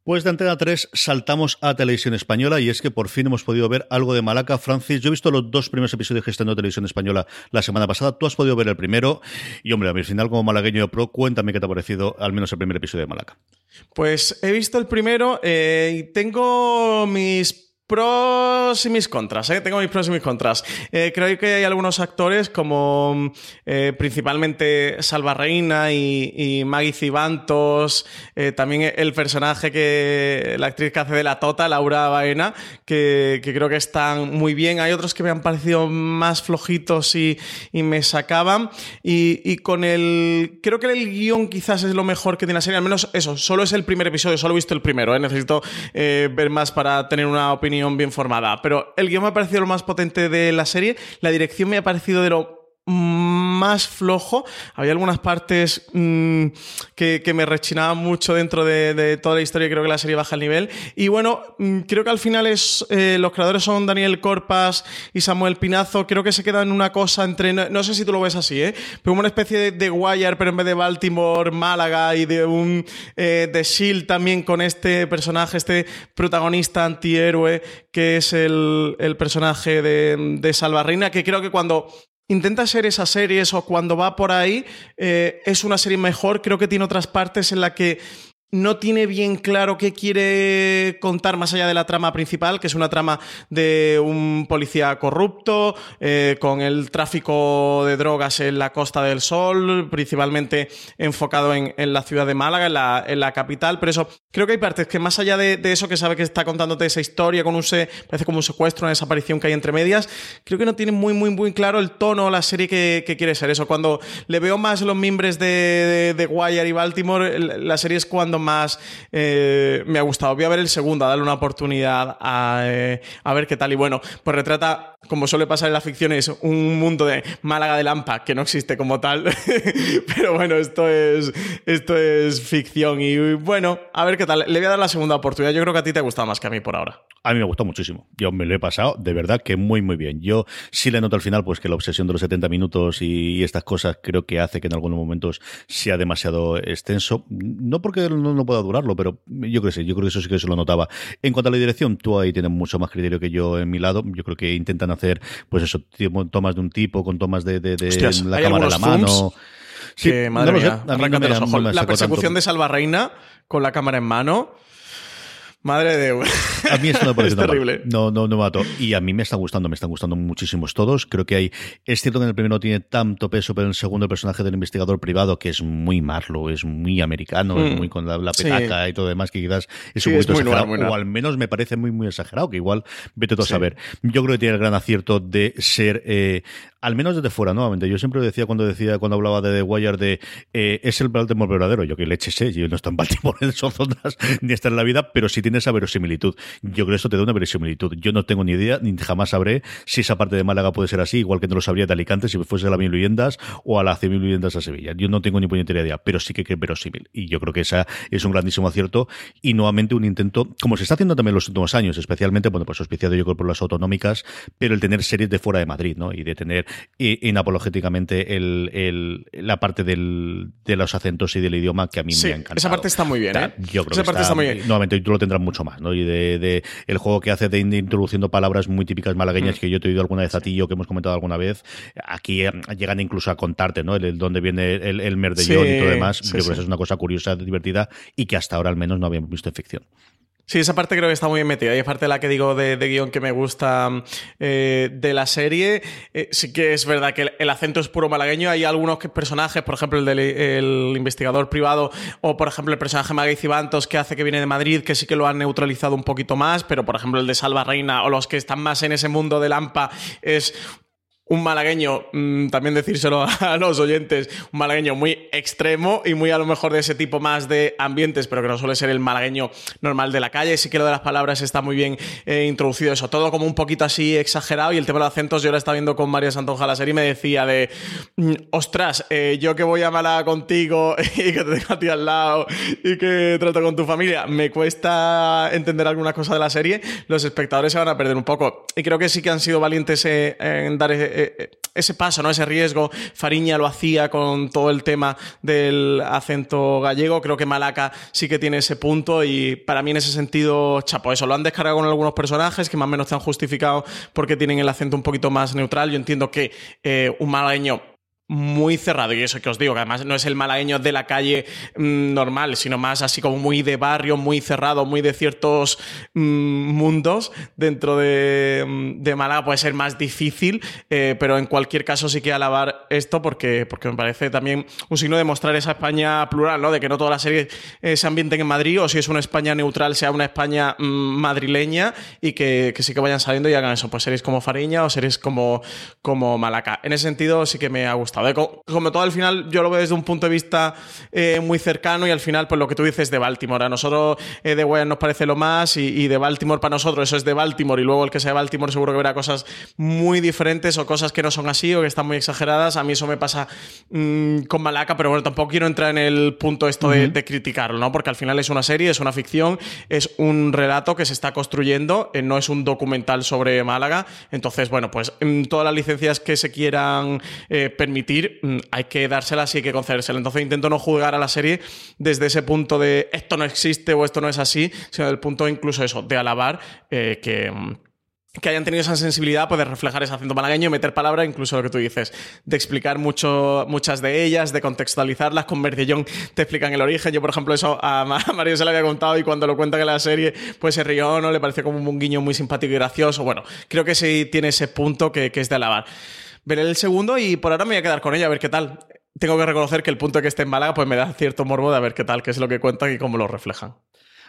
Pues de Antena tres saltamos a Televisión Española, y es que por fin hemos podido ver algo de Malaca. Francis, yo he visto los dos primeros episodios que están en Televisión Española la semana pasada. Tú has podido ver el primero. Y hombre, al final, como malagueño pro, cuéntame qué te ha parecido al menos el primer episodio de Malaca. Pues he visto el primero eh, y tengo mis pros y mis contras, ¿eh? Tengo mis pros y mis contras. Eh, creo que hay algunos actores como eh, principalmente Salva Reina y, y Maggie Cibantos, eh, también el personaje que la actriz que hace de la Tota, Laura Baena, que, que creo que están muy bien. Hay otros que me han parecido más flojitos y, y me sacaban. Y, y con el... Creo que el guión quizás es lo mejor que tiene la serie, al menos eso, solo es el primer episodio, solo he visto el primero, ¿eh? Necesito eh, ver más para tener una opinión bien formada, pero el guión me ha parecido lo más potente de la serie, la dirección me ha parecido de lo más flojo, había algunas partes mmm, que, que me rechinaban mucho dentro de, de toda la historia, creo que la serie baja el nivel, y bueno, mmm, creo que al final es eh, los creadores son Daniel Corpas y Samuel Pinazo, creo que se queda en una cosa entre, no, no sé si tú lo ves así, ¿eh? Pero una especie de, de Wire, pero en vez de Baltimore, Málaga, y de un eh, de Shield también, con este personaje, este protagonista antihéroe que es el, el personaje de, de Salva Reina, que creo que cuando intenta ser esas series o cuando va por ahí, eh, es una serie mejor. Creo que tiene otras partes en las que no tiene bien claro qué quiere contar más allá de la trama principal, que es una trama de un policía corrupto, eh, con el tráfico de drogas en la Costa del Sol, principalmente enfocado en, en la ciudad de Málaga, en la, en la capital. Pero eso, creo que hay partes que más allá de, de eso, que sabe que está contándote esa historia, con un se, parece como un secuestro, una desaparición que hay entre medias, creo que no tiene muy, muy, muy claro el tono, la serie que, que quiere ser. Eso, cuando le veo más los mimbres de, de, de Wire y Baltimore, la serie es cuando más eh, me ha gustado. Voy a ver el segundo, a darle una oportunidad a, eh, a ver qué tal. Y bueno, pues retrata como suele pasar en las ficciones, un mundo de Málaga de Lampa que no existe como tal. Pero bueno, esto es, esto es ficción y bueno, a ver qué tal. Le voy a dar la segunda oportunidad. Yo creo que a ti te ha gustado más que a mí por ahora. A mí me gustó muchísimo. Yo me lo he pasado de verdad que muy, muy bien. Yo sí le noto al final pues que la obsesión de los setenta minutos y, y estas cosas creo que hace que en algunos momentos sea demasiado extenso. No porque no, no pueda durarlo, pero yo creo que sí, yo creo que eso sí que se lo notaba. En cuanto a la dirección, tú ahí tienes mucho más criterio que yo en mi lado. Yo creo que intentan hacer pues eso, tomas de un tipo con tomas de, de, de Hostias, la cámara en la mano. Sí, que, madre no mía, arráncate los ojos. La persecución tanto de Salvarreina con la cámara en mano. Madre de Dios. A mí esto no me parece es terrible. No, no, no me mato. Y a mí me está gustando, me están gustando muchísimos todos. Creo que hay. Es cierto que en el primero no tiene tanto peso, pero en el segundo el personaje del investigador privado, que es muy Marlowe, es muy americano, mm. es muy con la, la petaca sí. y todo lo demás, que quizás es sí, un poquito es exagerado. Nueva, nueva. O al menos me parece muy, muy exagerado, que igual vete tú a sí. saber. Yo creo que tiene el gran acierto de ser. Eh, Al menos desde fuera, nuevamente. Yo siempre decía cuando decía cuando hablaba de The Wire de eh, es el Baltimore verdadero. Yo que leche sé, yo no estoy en Baltimore en esas zonas ni está en la vida, pero sí tiene esa verosimilitud. Yo creo que eso te da una verosimilitud. Yo no tengo ni idea, ni jamás sabré si esa parte de Málaga puede ser así, igual que no lo sabría de Alicante si fuese a las mil viviendas o a las cien mil viviendas a Sevilla. Yo no tengo ni puñetera idea, pero sí que es verosímil. Y yo creo que esa es un grandísimo acierto y nuevamente un intento, como se está haciendo también en los últimos años, especialmente, bueno, pues auspiciado yo creo por las autonómicas, pero el tener series de fuera de Madrid, ¿no? Y de tener inapologéticamente el, el, la parte del, de los acentos y del idioma que a mí sí, me ha encantado. Esa parte está muy bien, ¿eh? Yo creo esa que parte está, está muy bien. Nuevamente tú lo tendrás mucho más, ¿no? Y de, de el juego que hace de introduciendo palabras muy típicas malagueñas mm. que yo te he oído alguna vez a ti o que hemos comentado alguna vez, aquí llegan incluso a contarte, ¿no? El, el dónde viene el, el merdellón sí, y todo demás. Sí, yo creo sí. que esa es una cosa curiosa, divertida y que hasta ahora al menos no habíamos visto en ficción. Sí, esa parte creo que está muy bien metida. Y aparte la que digo de, de guión que me gusta eh, de la serie, eh, sí que es verdad que el, el acento es puro malagueño. Hay algunos que, personajes, por ejemplo, el del el investigador privado o, por ejemplo, el personaje Maguey Cibantos que hace que viene de Madrid, que sí que lo han neutralizado un poquito más, pero, por ejemplo, el de Salvarreina o los que están más en ese mundo de Lampa es... un malagueño, también decírselo a los oyentes, un malagueño muy extremo y muy a lo mejor de ese tipo más de ambientes, pero que no suele ser el malagueño normal de la calle. Sí que lo de las palabras está muy bien eh, introducido eso, todo como un poquito así exagerado. Y el tema de los acentos, yo la estaba viendo con María Santonja la serie y me decía de ostras, eh, yo que voy a Málaga contigo y que te tengo a ti al lado y que trato con tu familia, me cuesta entender algunas cosas de la serie, los espectadores se van a perder un poco. Y creo que sí que han sido valientes eh, en dar ese ese paso, ¿no? Ese riesgo. Fariña lo hacía con todo el tema del acento gallego. Creo que Malaca sí que tiene ese punto y para mí en ese sentido, chapo, eso. Lo han descargado con algunos personajes que más o menos están justificados porque tienen el acento un poquito más neutral. Yo entiendo que eh, un malagueño muy cerrado, y eso que os digo, que además no es el malagueño de la calle mmm, normal, sino más así como muy de barrio, muy cerrado, muy de ciertos mmm, mundos dentro de, de Málaga, puede ser más difícil, eh, pero en cualquier caso sí que alabar esto porque, porque me parece también un signo de mostrar esa España plural, ¿no? De que no todas las series eh, se ambienten en Madrid, o si es una España neutral, sea una España mmm, madrileña, y que, que sí que vayan saliendo y hagan eso, pues series como Fariña o series como, como Malaca. En ese sentido sí que me ha gustado. Como todo al final yo lo veo desde un punto de vista eh, muy cercano y al final pues lo que tú dices de Baltimore, a nosotros eh, de Wayne nos parece lo más y, y de Baltimore para nosotros eso es de Baltimore, y luego el que sea de Baltimore seguro que verá cosas muy diferentes o cosas que no son así o que están muy exageradas. A mí eso me pasa mmm, con Malaca, pero bueno, tampoco quiero entrar en el punto esto de, uh-huh. de criticarlo, ¿no? Porque al final es una serie, es una ficción, es un relato que se está construyendo, eh, no es un documental sobre Málaga. Entonces bueno, pues mmm, todas las licencias que se quieran eh, permitir hay que dárselas y hay que concedérselas. Entonces intento no juzgar a la serie desde ese punto de esto no existe o esto no es así, sino del punto incluso eso, de alabar eh, que, que hayan tenido esa sensibilidad pues, de reflejar ese acento malagueño y meter palabras, incluso lo que tú dices, de explicar mucho, muchas de ellas, de contextualizarlas. Con Bertillón te explican el origen. Yo, por ejemplo, eso a Mario se lo había contado y cuando lo cuenta en la serie, pues se rió, ¿no? Le pareció como un guiño muy simpático y gracioso. Bueno, creo que sí tiene ese punto que, que es de alabar. Veré el segundo y por ahora me voy a quedar con ella, a ver qué tal. Tengo que reconocer que el punto de que esté en Málaga pues me da cierto morbo de a ver qué tal, qué es lo que cuentan y cómo lo reflejan.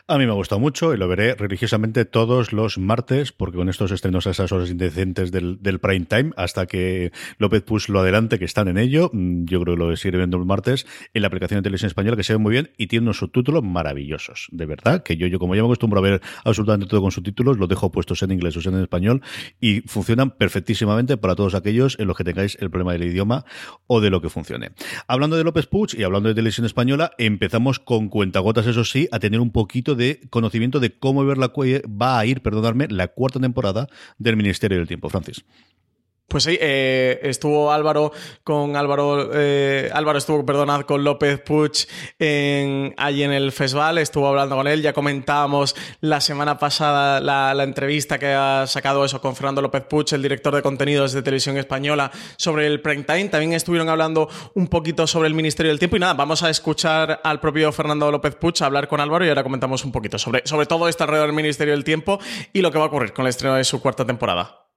A mí me ha gustado mucho y lo veré religiosamente todos los martes, porque con estos estrenos a esas horas indecentes del, del prime time, hasta que López Puig lo adelante, que están en ello, yo creo que lo seguiré viendo el martes en la aplicación de televisión española, que se ve muy bien y tiene unos subtítulos maravillosos, de verdad, que yo, yo como ya me acostumbro a ver absolutamente todo con subtítulos, los dejo puestos en inglés o sea en español y funcionan perfectísimamente para todos aquellos en los que tengáis el problema del idioma o de lo que funcione. Hablando de López Puig y hablando de televisión española, empezamos con cuentagotas, eso sí, a tener un poquito de conocimiento de cómo ver la va a ir, perdonadme, la cuarta temporada del Ministerio del Tiempo, Francis. Pues sí, eh, estuvo Álvaro con Álvaro, eh, Álvaro estuvo, perdonad, con López Puig en, allí en el festival, estuvo hablando con él, ya comentábamos la semana pasada la, la entrevista que ha sacado eso con Fernando López Puig, el director de contenidos de Televisión Española, sobre el prime time, también estuvieron hablando un poquito sobre el Ministerio del Tiempo y nada, vamos a escuchar al propio Fernando López Puig hablar con Álvaro y ahora comentamos un poquito sobre, sobre todo esto alrededor del Ministerio del Tiempo y lo que va a ocurrir con el estreno de su cuarta temporada.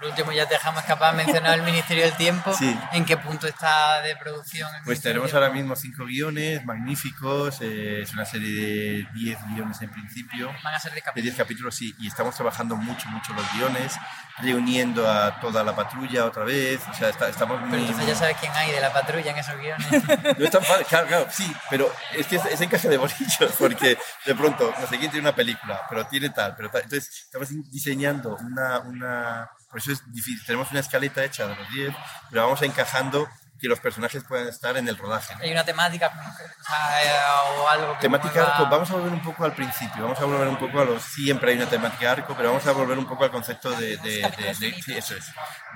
Por último, ya te dejamos escapar, mencionar el Ministerio del Tiempo. Sí. ¿En qué punto está de producción? Pues tenemos ahora mismo cinco guiones magníficos, eh, es una serie de diez guiones en principio. Van a ser de, de diez capítulos, sí, y estamos trabajando mucho, mucho los guiones, reuniendo a toda la patrulla otra vez, o sea, está, estamos muy... Pero entonces ya sabes quién hay de la patrulla en esos guiones. No es tan fácil, claro, claro, sí, pero es que es, es encaje de bolillos, porque de pronto, no sé quién tiene una película, pero tiene tal, pero tal, entonces estamos diseñando una... una... Por eso es difícil. Tenemos una escaleta hecha de los diez, pero vamos encajando que los personajes puedan estar en el rodaje, ¿no? ¿Hay una temática o, sea, o algo? Que temática arco. La... Vamos a volver un poco al principio. Vamos a volver un poco a los... Siempre hay una temática arco, pero vamos a volver un poco al concepto de, de, de, de, de, eso es,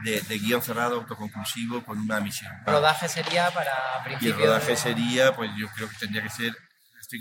de, de guión cerrado, autoconclusivo, con una misión. ¿El rodaje sería para principios? Y el rodaje de... sería, pues yo creo que tendría que ser... Estoy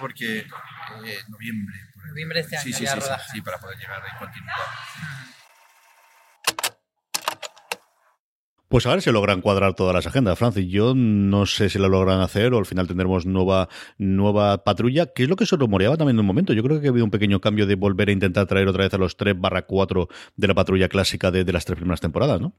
Porque eh, noviembre, por ejemplo, noviembre este año, sí, sí, sí, sí, sí, para poder llegar a continuidad. Pues a ver si logran cuadrar todas las agendas, Francis. Yo no sé si lo logran hacer o al final tendremos nueva, nueva patrulla, que es lo que se rumoreaba también en un momento. Yo creo que ha habido un pequeño cambio de volver a intentar traer otra vez a los tres barra cuatro de la patrulla clásica de, de las tres primeras temporadas, ¿no?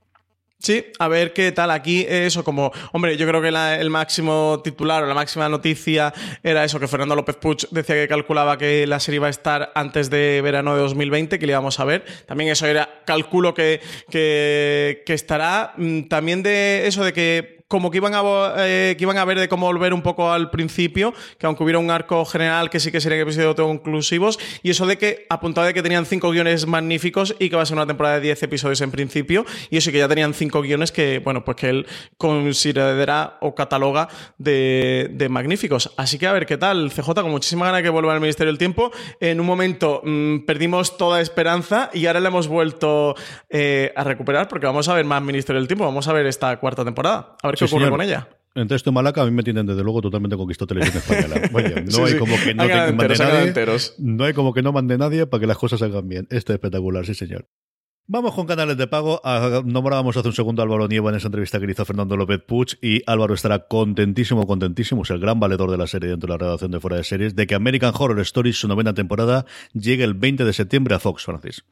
Sí, a ver qué tal aquí, eso como, hombre, yo creo que la, el máximo titular o la máxima noticia era eso, que Fernando López Puig decía que calculaba que la serie iba a estar antes de verano de dos mil veinte, que le íbamos a ver, también eso era, calculo que, que, que estará, también de eso de que como que iban a eh, que iban a ver de cómo volver un poco al principio, que aunque hubiera un arco general que sí que serían episodios autoconclusivos, y eso de que apuntaba de que tenían cinco guiones magníficos y que va a ser una temporada de diez episodios en principio, y eso que ya tenían cinco guiones que, bueno, pues que él considerará o cataloga de, de magníficos. Así que a ver qué tal, C J, con muchísima gana que vuelva al Ministerio del Tiempo. En un momento mmm, perdimos toda esperanza y ahora la hemos vuelto eh, a recuperar, porque vamos a ver más Ministerio del Tiempo, vamos a ver esta cuarta temporada, a ver ¿qué sí, ocurre señor. Con ella? Entonces, tú, Malaca, a mí me tienen desde luego totalmente conquistó Televisión Española. Oye, no sí, hay sí. como que no te mande nadie. Enteros. No hay como que no mande nadie para que las cosas salgan bien. Esto es espectacular, sí, señor. Vamos con canales de pago. Nombrábamos hace un segundo a Álvaro Nieva en esa entrevista que hizo Fernando López Puig y Álvaro estará contentísimo, contentísimo, es el gran valedor de la serie dentro de la redacción de Fuera de Series, de que American Horror Story, su novena temporada, llegue el veinte de septiembre a Fox, Francis.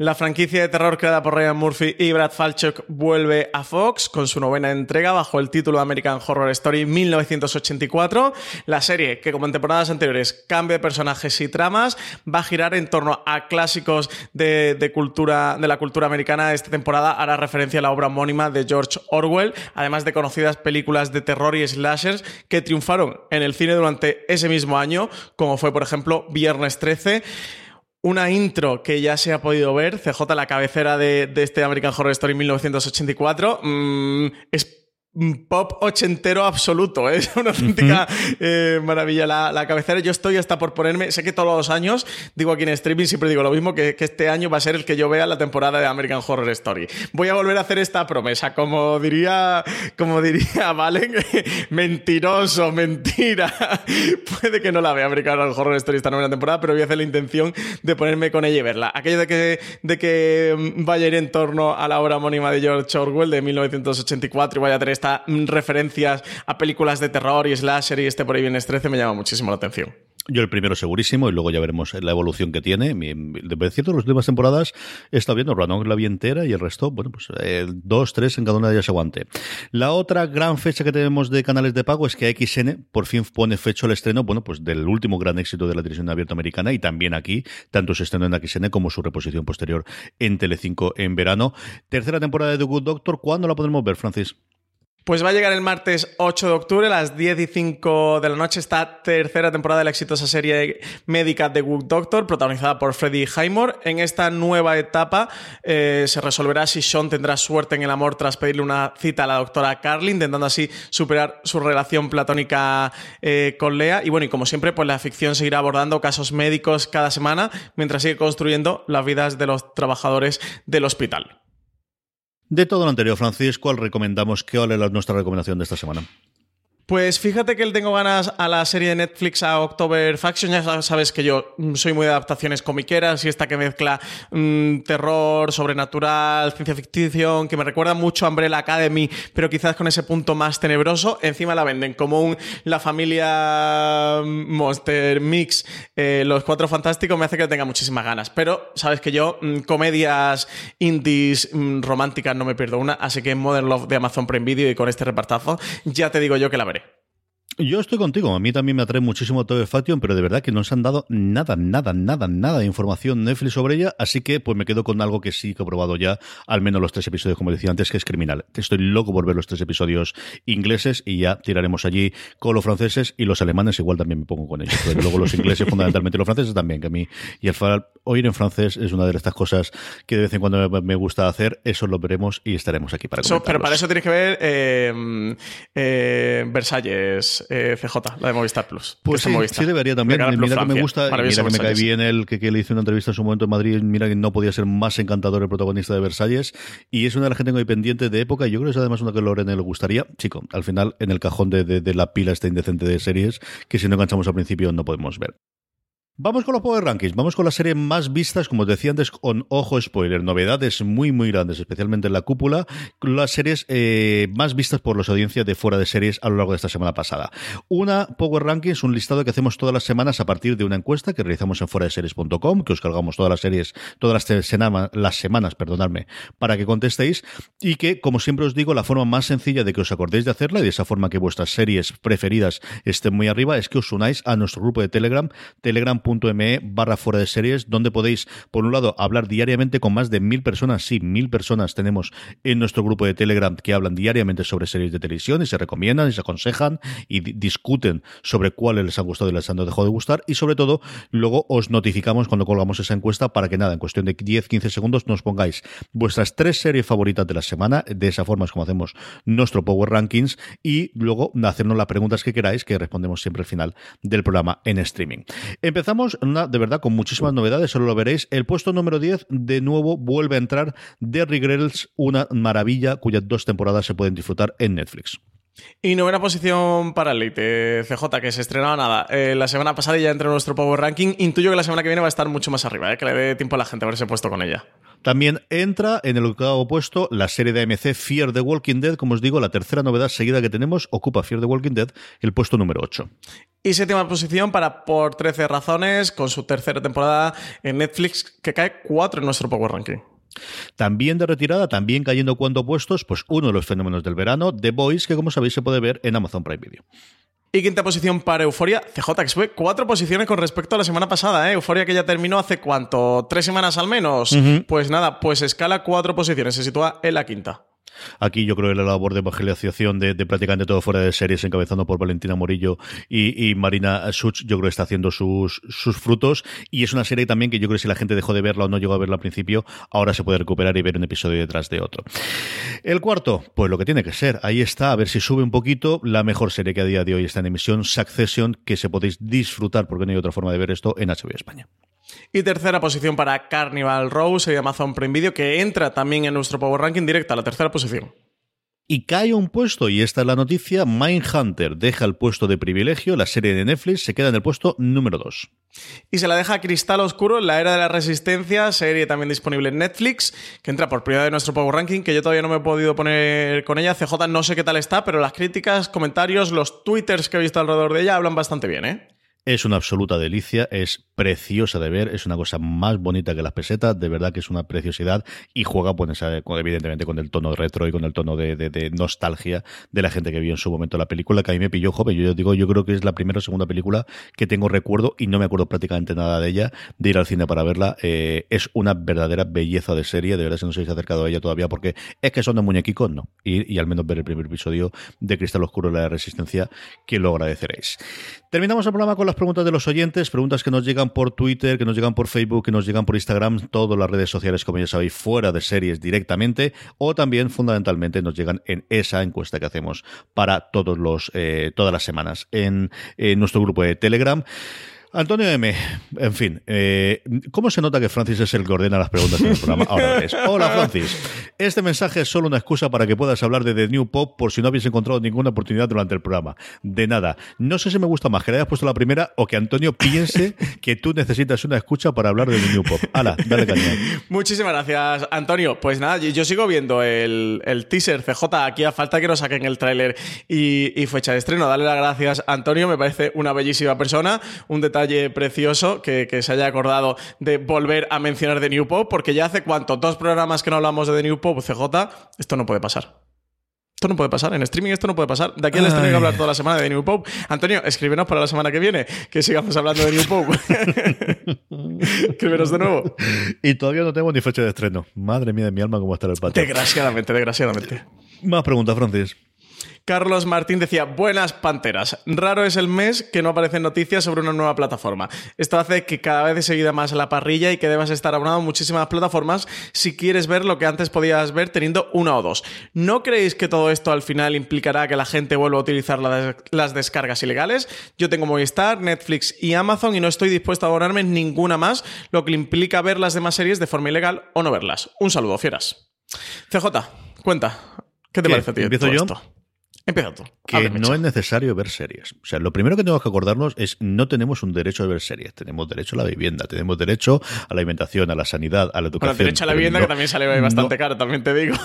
La franquicia de terror creada por Ryan Murphy y Brad Falchuk vuelve a Fox con su novena entrega bajo el título American Horror Story mil novecientos ochenta y cuatro. La serie, que como en temporadas anteriores cambia de personajes y tramas, va a girar en torno a clásicos de, de, cultura, de la cultura americana. Esta temporada hará referencia a la obra homónima de George Orwell, además de conocidas películas de terror y slashers que triunfaron en el cine durante ese mismo año, como fue, por ejemplo, Viernes trece. Una intro que ya se ha podido ver, C J, la cabecera de, de este American Horror Story mil novecientos ochenta y cuatro, mmm, es pop ochentero absoluto, ¿eh? Es una auténtica uh-huh. eh, maravilla la, la cabecera. Yo estoy hasta por ponerme, sé que todos los años, digo aquí en streaming, siempre digo lo mismo, que, que este año va a ser el que yo vea la temporada de American Horror Story. Voy a volver a hacer esta promesa, como diría, como diría Valen, mentiroso, mentira. Puede que no la vea American Horror Story esta novena temporada, pero voy a hacer la intención de ponerme con ella y verla. Aquello de que, de que vaya a ir en torno a la obra homónima de George Orwell de mil novecientos ochenta y cuatro y vaya a tener esta referencias a películas de terror y slasher y este por ahí Viernes trece, me llama muchísimo la atención. Yo el primero segurísimo y luego ya veremos la evolución que tiene. De cierto, las últimas temporadas he estado viendo Ranong la vi entera y el resto, bueno, pues eh, dos, tres en cada una de ellas aguante. La otra gran fecha que tenemos de canales de pago es que A X N por fin pone fecha al estreno, bueno, pues del último gran éxito de la televisión abierta americana y también aquí, tanto su estreno en A X N como su reposición posterior en Telecinco en verano. Tercera temporada de The Good Doctor, ¿cuándo la podremos ver, Francis? Pues va a llegar el martes ocho de octubre a las diez y cinco de la noche esta tercera temporada de la exitosa serie médica The Good Doctor, protagonizada por Freddie Highmore. En esta nueva etapa eh, se resolverá si Sean tendrá suerte en el amor tras pedirle una cita a la doctora Carly, intentando así superar su relación platónica eh, con Lea. Y bueno, y como siempre, pues la ficción seguirá abordando casos médicos cada semana mientras sigue construyendo las vidas de los trabajadores del hospital. De todo lo anterior, Francis, ¿cuál recomendamos? ¿Qué vale nuestra recomendación de esta semana? Pues fíjate que le tengo ganas a la serie de Netflix, a October Faction. Ya sabes que yo soy muy de adaptaciones comiqueras y esta que mezcla mmm, terror, sobrenatural, ciencia ficción, que me recuerda mucho a Umbrella Academy, pero quizás con ese punto más tenebroso. Encima la venden como un la familia Monster Mix, eh, los cuatro fantásticos, me hace que le tenga muchísimas ganas. Pero sabes que yo mmm, comedias indies mmm, románticas no me pierdo una, así que Modern Love de Amazon Prime Video y con este repartazo ya te digo yo que la veré. Yo estoy contigo. A mí también me atrae muchísimo October Faction, pero de verdad que no se han dado nada, nada, nada, nada de información Netflix sobre ella, así que pues me quedo con algo que sí que he probado ya, al menos los tres episodios, como decía antes, que es Criminal. Estoy loco por ver los tres episodios ingleses y ya tiraremos allí con los franceses y los alemanes, igual también me pongo con ellos, pero luego los ingleses fundamentalmente y los franceses también, que a mí y el far, oír en francés es una de estas cosas que de vez en cuando me, me gusta hacer. Eso lo veremos y estaremos aquí para comentarlos. So, pero para eso tienes que ver eh, eh, Versalles, Eh, C J, la de Movistar Plus. Pues sí, Movistar. Sí debería también. Mira Plus, que Francia. Me gusta. Mira que me cae bien el que, que le hice una entrevista en su momento en Madrid. Mira que no podía ser más encantador el protagonista de Versalles. Y es una de las que tengo ahí pendiente de época. Y yo creo que es además una que a Lorena le gustaría. Chico, al final en el cajón de, de, de la pila está indecente de series que si no enganchamos al principio no podemos ver. Vamos con los Power Rankings, vamos con las series más vistas, como os decía antes, con ojo spoiler, novedades muy muy grandes, especialmente en la cúpula, las series eh, más vistas por las audiencias de fuera de series a lo largo de esta semana pasada. Una Power Rankings, un listado que hacemos todas las semanas a partir de una encuesta que realizamos en fuera de series punto com, que os cargamos todas las series, todas las, senama, las semanas, perdonadme, para que contestéis y que, como siempre os digo, la forma más sencilla de que os acordéis de hacerla y de esa forma que vuestras series preferidas estén muy arriba es que os unáis a nuestro grupo de Telegram, telegram.me barra fuera de series, donde podéis, por un lado, hablar diariamente con más de mil personas. Sí, mil personas tenemos en nuestro grupo de Telegram que hablan diariamente sobre series de televisión y se recomiendan y se aconsejan y d- discuten sobre cuáles les han gustado y les han dejado de gustar. Y sobre todo, luego os notificamos cuando colgamos esa encuesta para que nada, en cuestión de diez a quince segundos nos pongáis vuestras tres series favoritas de la semana. De esa forma es como hacemos nuestro Power Rankings y luego hacernos las preguntas que queráis, que respondemos siempre al final del programa en streaming. Empezamos Una, de verdad con muchísimas novedades, solo lo veréis. El puesto número diez, de nuevo, vuelve a entrar Derry Girls, una maravilla cuyas dos temporadas se pueden disfrutar en Netflix. Y novena posición para Elite, C J, que se estrenaba nada eh, la semana pasada y ya entró en nuestro Power Ranking. Intuyo que la semana que viene va a estar mucho más arriba, eh, que le dé tiempo a la gente a haberse puesto con ella. También entra en el octavo puesto la serie de A M C Fear the Walking Dead. Como os digo, la tercera novedad seguida que tenemos ocupa Fear the Walking Dead, el puesto número ocho. Y séptima posición para Por trece razones, con su tercera temporada en Netflix, que cae cuatro en nuestro Power Ranking. También de retirada, también cayendo cuatro puestos, pues uno de los fenómenos del verano, The Boys, que como sabéis se puede ver en Amazon Prime Video. Y quinta posición para Euforia, C J, que sube cuatro posiciones con respecto a la semana pasada, ¿eh? Euforia, que ya terminó hace ¿cuánto? ¿Tres semanas al menos? Uh-huh. Pues nada, pues escala cuatro posiciones, se sitúa en la quinta. Aquí yo creo que la labor de evangelización de, de prácticamente todo fuera de series, encabezando por Valentina Morillo y, y Marina Such, yo creo que está haciendo sus, sus frutos, y es una serie también que yo creo que si la gente dejó de verla o no llegó a verla al principio, ahora se puede recuperar y ver un episodio detrás de otro. El cuarto, pues lo que tiene que ser, ahí está, a ver si sube un poquito, la mejor serie que a día de hoy está en emisión, Succession, que se podéis disfrutar porque no hay otra forma de ver esto en H B O España. Y tercera posición para Carnival Row, serie de Amazon Prime Video, que entra también en nuestro Power Ranking directa, la tercera posición. Y cae un puesto, y esta es la noticia, Mindhunter deja el puesto de privilegio, la serie de Netflix se queda en el puesto número dos. Y se la deja Cristal Oscuro, La Era de la Resistencia, serie también disponible en Netflix, que entra por primera vez en nuestro Power Ranking, que yo todavía no me he podido poner con ella. C J, no sé qué tal está, pero las críticas, comentarios, los twitters que he visto alrededor de ella hablan bastante bien, ¿eh? Es una absoluta delicia, es preciosa de ver, es una cosa más bonita que las pesetas, de verdad que es una preciosidad, y juega pues, evidentemente con el tono retro y con el tono de, de, de nostalgia de la gente que vio en su momento la película, que a mí me pilló joven. Yo digo, yo creo que es la primera o segunda película que tengo recuerdo, y no me acuerdo prácticamente nada de ella, de ir al cine para verla. Eh, es una verdadera belleza de serie, de verdad, si no se habéis acercado a ella todavía, porque es que son de muñequicos, no. Y, y al menos ver el primer episodio de Cristal Oscuro, la Resistencia, que lo agradeceréis. Terminamos el programa con las preguntas de los oyentes, preguntas que nos llegan por Twitter, que nos llegan por Facebook, que nos llegan por Instagram, todas las redes sociales, como ya sabéis, fuera de series directamente, o también fundamentalmente nos llegan en esa encuesta que hacemos para todos los eh, todas las semanas en, en nuestro grupo de Telegram. Antonio M., en fin, eh, ¿cómo se nota que Francis es el que ordena las preguntas en el programa? Ahora es. Hola, Francis. Este mensaje es solo una excusa para que puedas hablar de The New Pop por si no habéis encontrado ninguna oportunidad durante el programa. De nada. No sé si me gusta más que le hayas puesto la primera o que Antonio piense que tú necesitas una excusa para hablar de The New Pop. Hala, dale caña. Muchísimas gracias, Antonio. Pues nada, yo sigo viendo el, el teaser, C J, aquí a falta que nos saquen el tráiler y, y fecha de estreno. Dale las gracias, Antonio. Me parece una bellísima persona, un detalle precioso que, que se haya acordado de volver a mencionar The New Pop, porque ya hace cuánto, dos programas que no hablamos de The New Pop, C J, esto no puede pasar. Esto no puede pasar, en streaming esto no puede pasar. De aquí al streaming hay que hablar toda la semana de The New Pope. Antonio, escríbenos para la semana que viene, que sigamos hablando de The New Pope. Escríbenos de nuevo. Y todavía no tenemos ni fecha de estreno. Madre mía de mi alma, cómo estará el patio. Desgraciadamente, desgraciadamente. Más preguntas, Francis. Carlos Martín decía, buenas panteras, raro es el mes que no aparecen noticias sobre una nueva plataforma. Esto hace que cada vez se guida más la parrilla y que debas estar abonado a muchísimas plataformas si quieres ver lo que antes podías ver teniendo una o dos. ¿No creéis que todo esto al final implicará que la gente vuelva a utilizar la des- las descargas ilegales? Yo tengo Movistar, Netflix y Amazon y no estoy dispuesto a abonarme en ninguna más, lo que implica ver las demás series de forma ilegal o no verlas. Un saludo, fieras. C J, cuenta, ¿qué te ¿Qué? parece a ti todo yo? esto? Empieza tú. Que no es necesario ver series. O sea, lo primero que tenemos que acordarnos es no tenemos un derecho a ver series. Tenemos derecho a la vivienda, tenemos derecho a la alimentación, a la sanidad, a la educación. Bueno, derecho a la vivienda no, que también sale bastante no, caro, también te digo.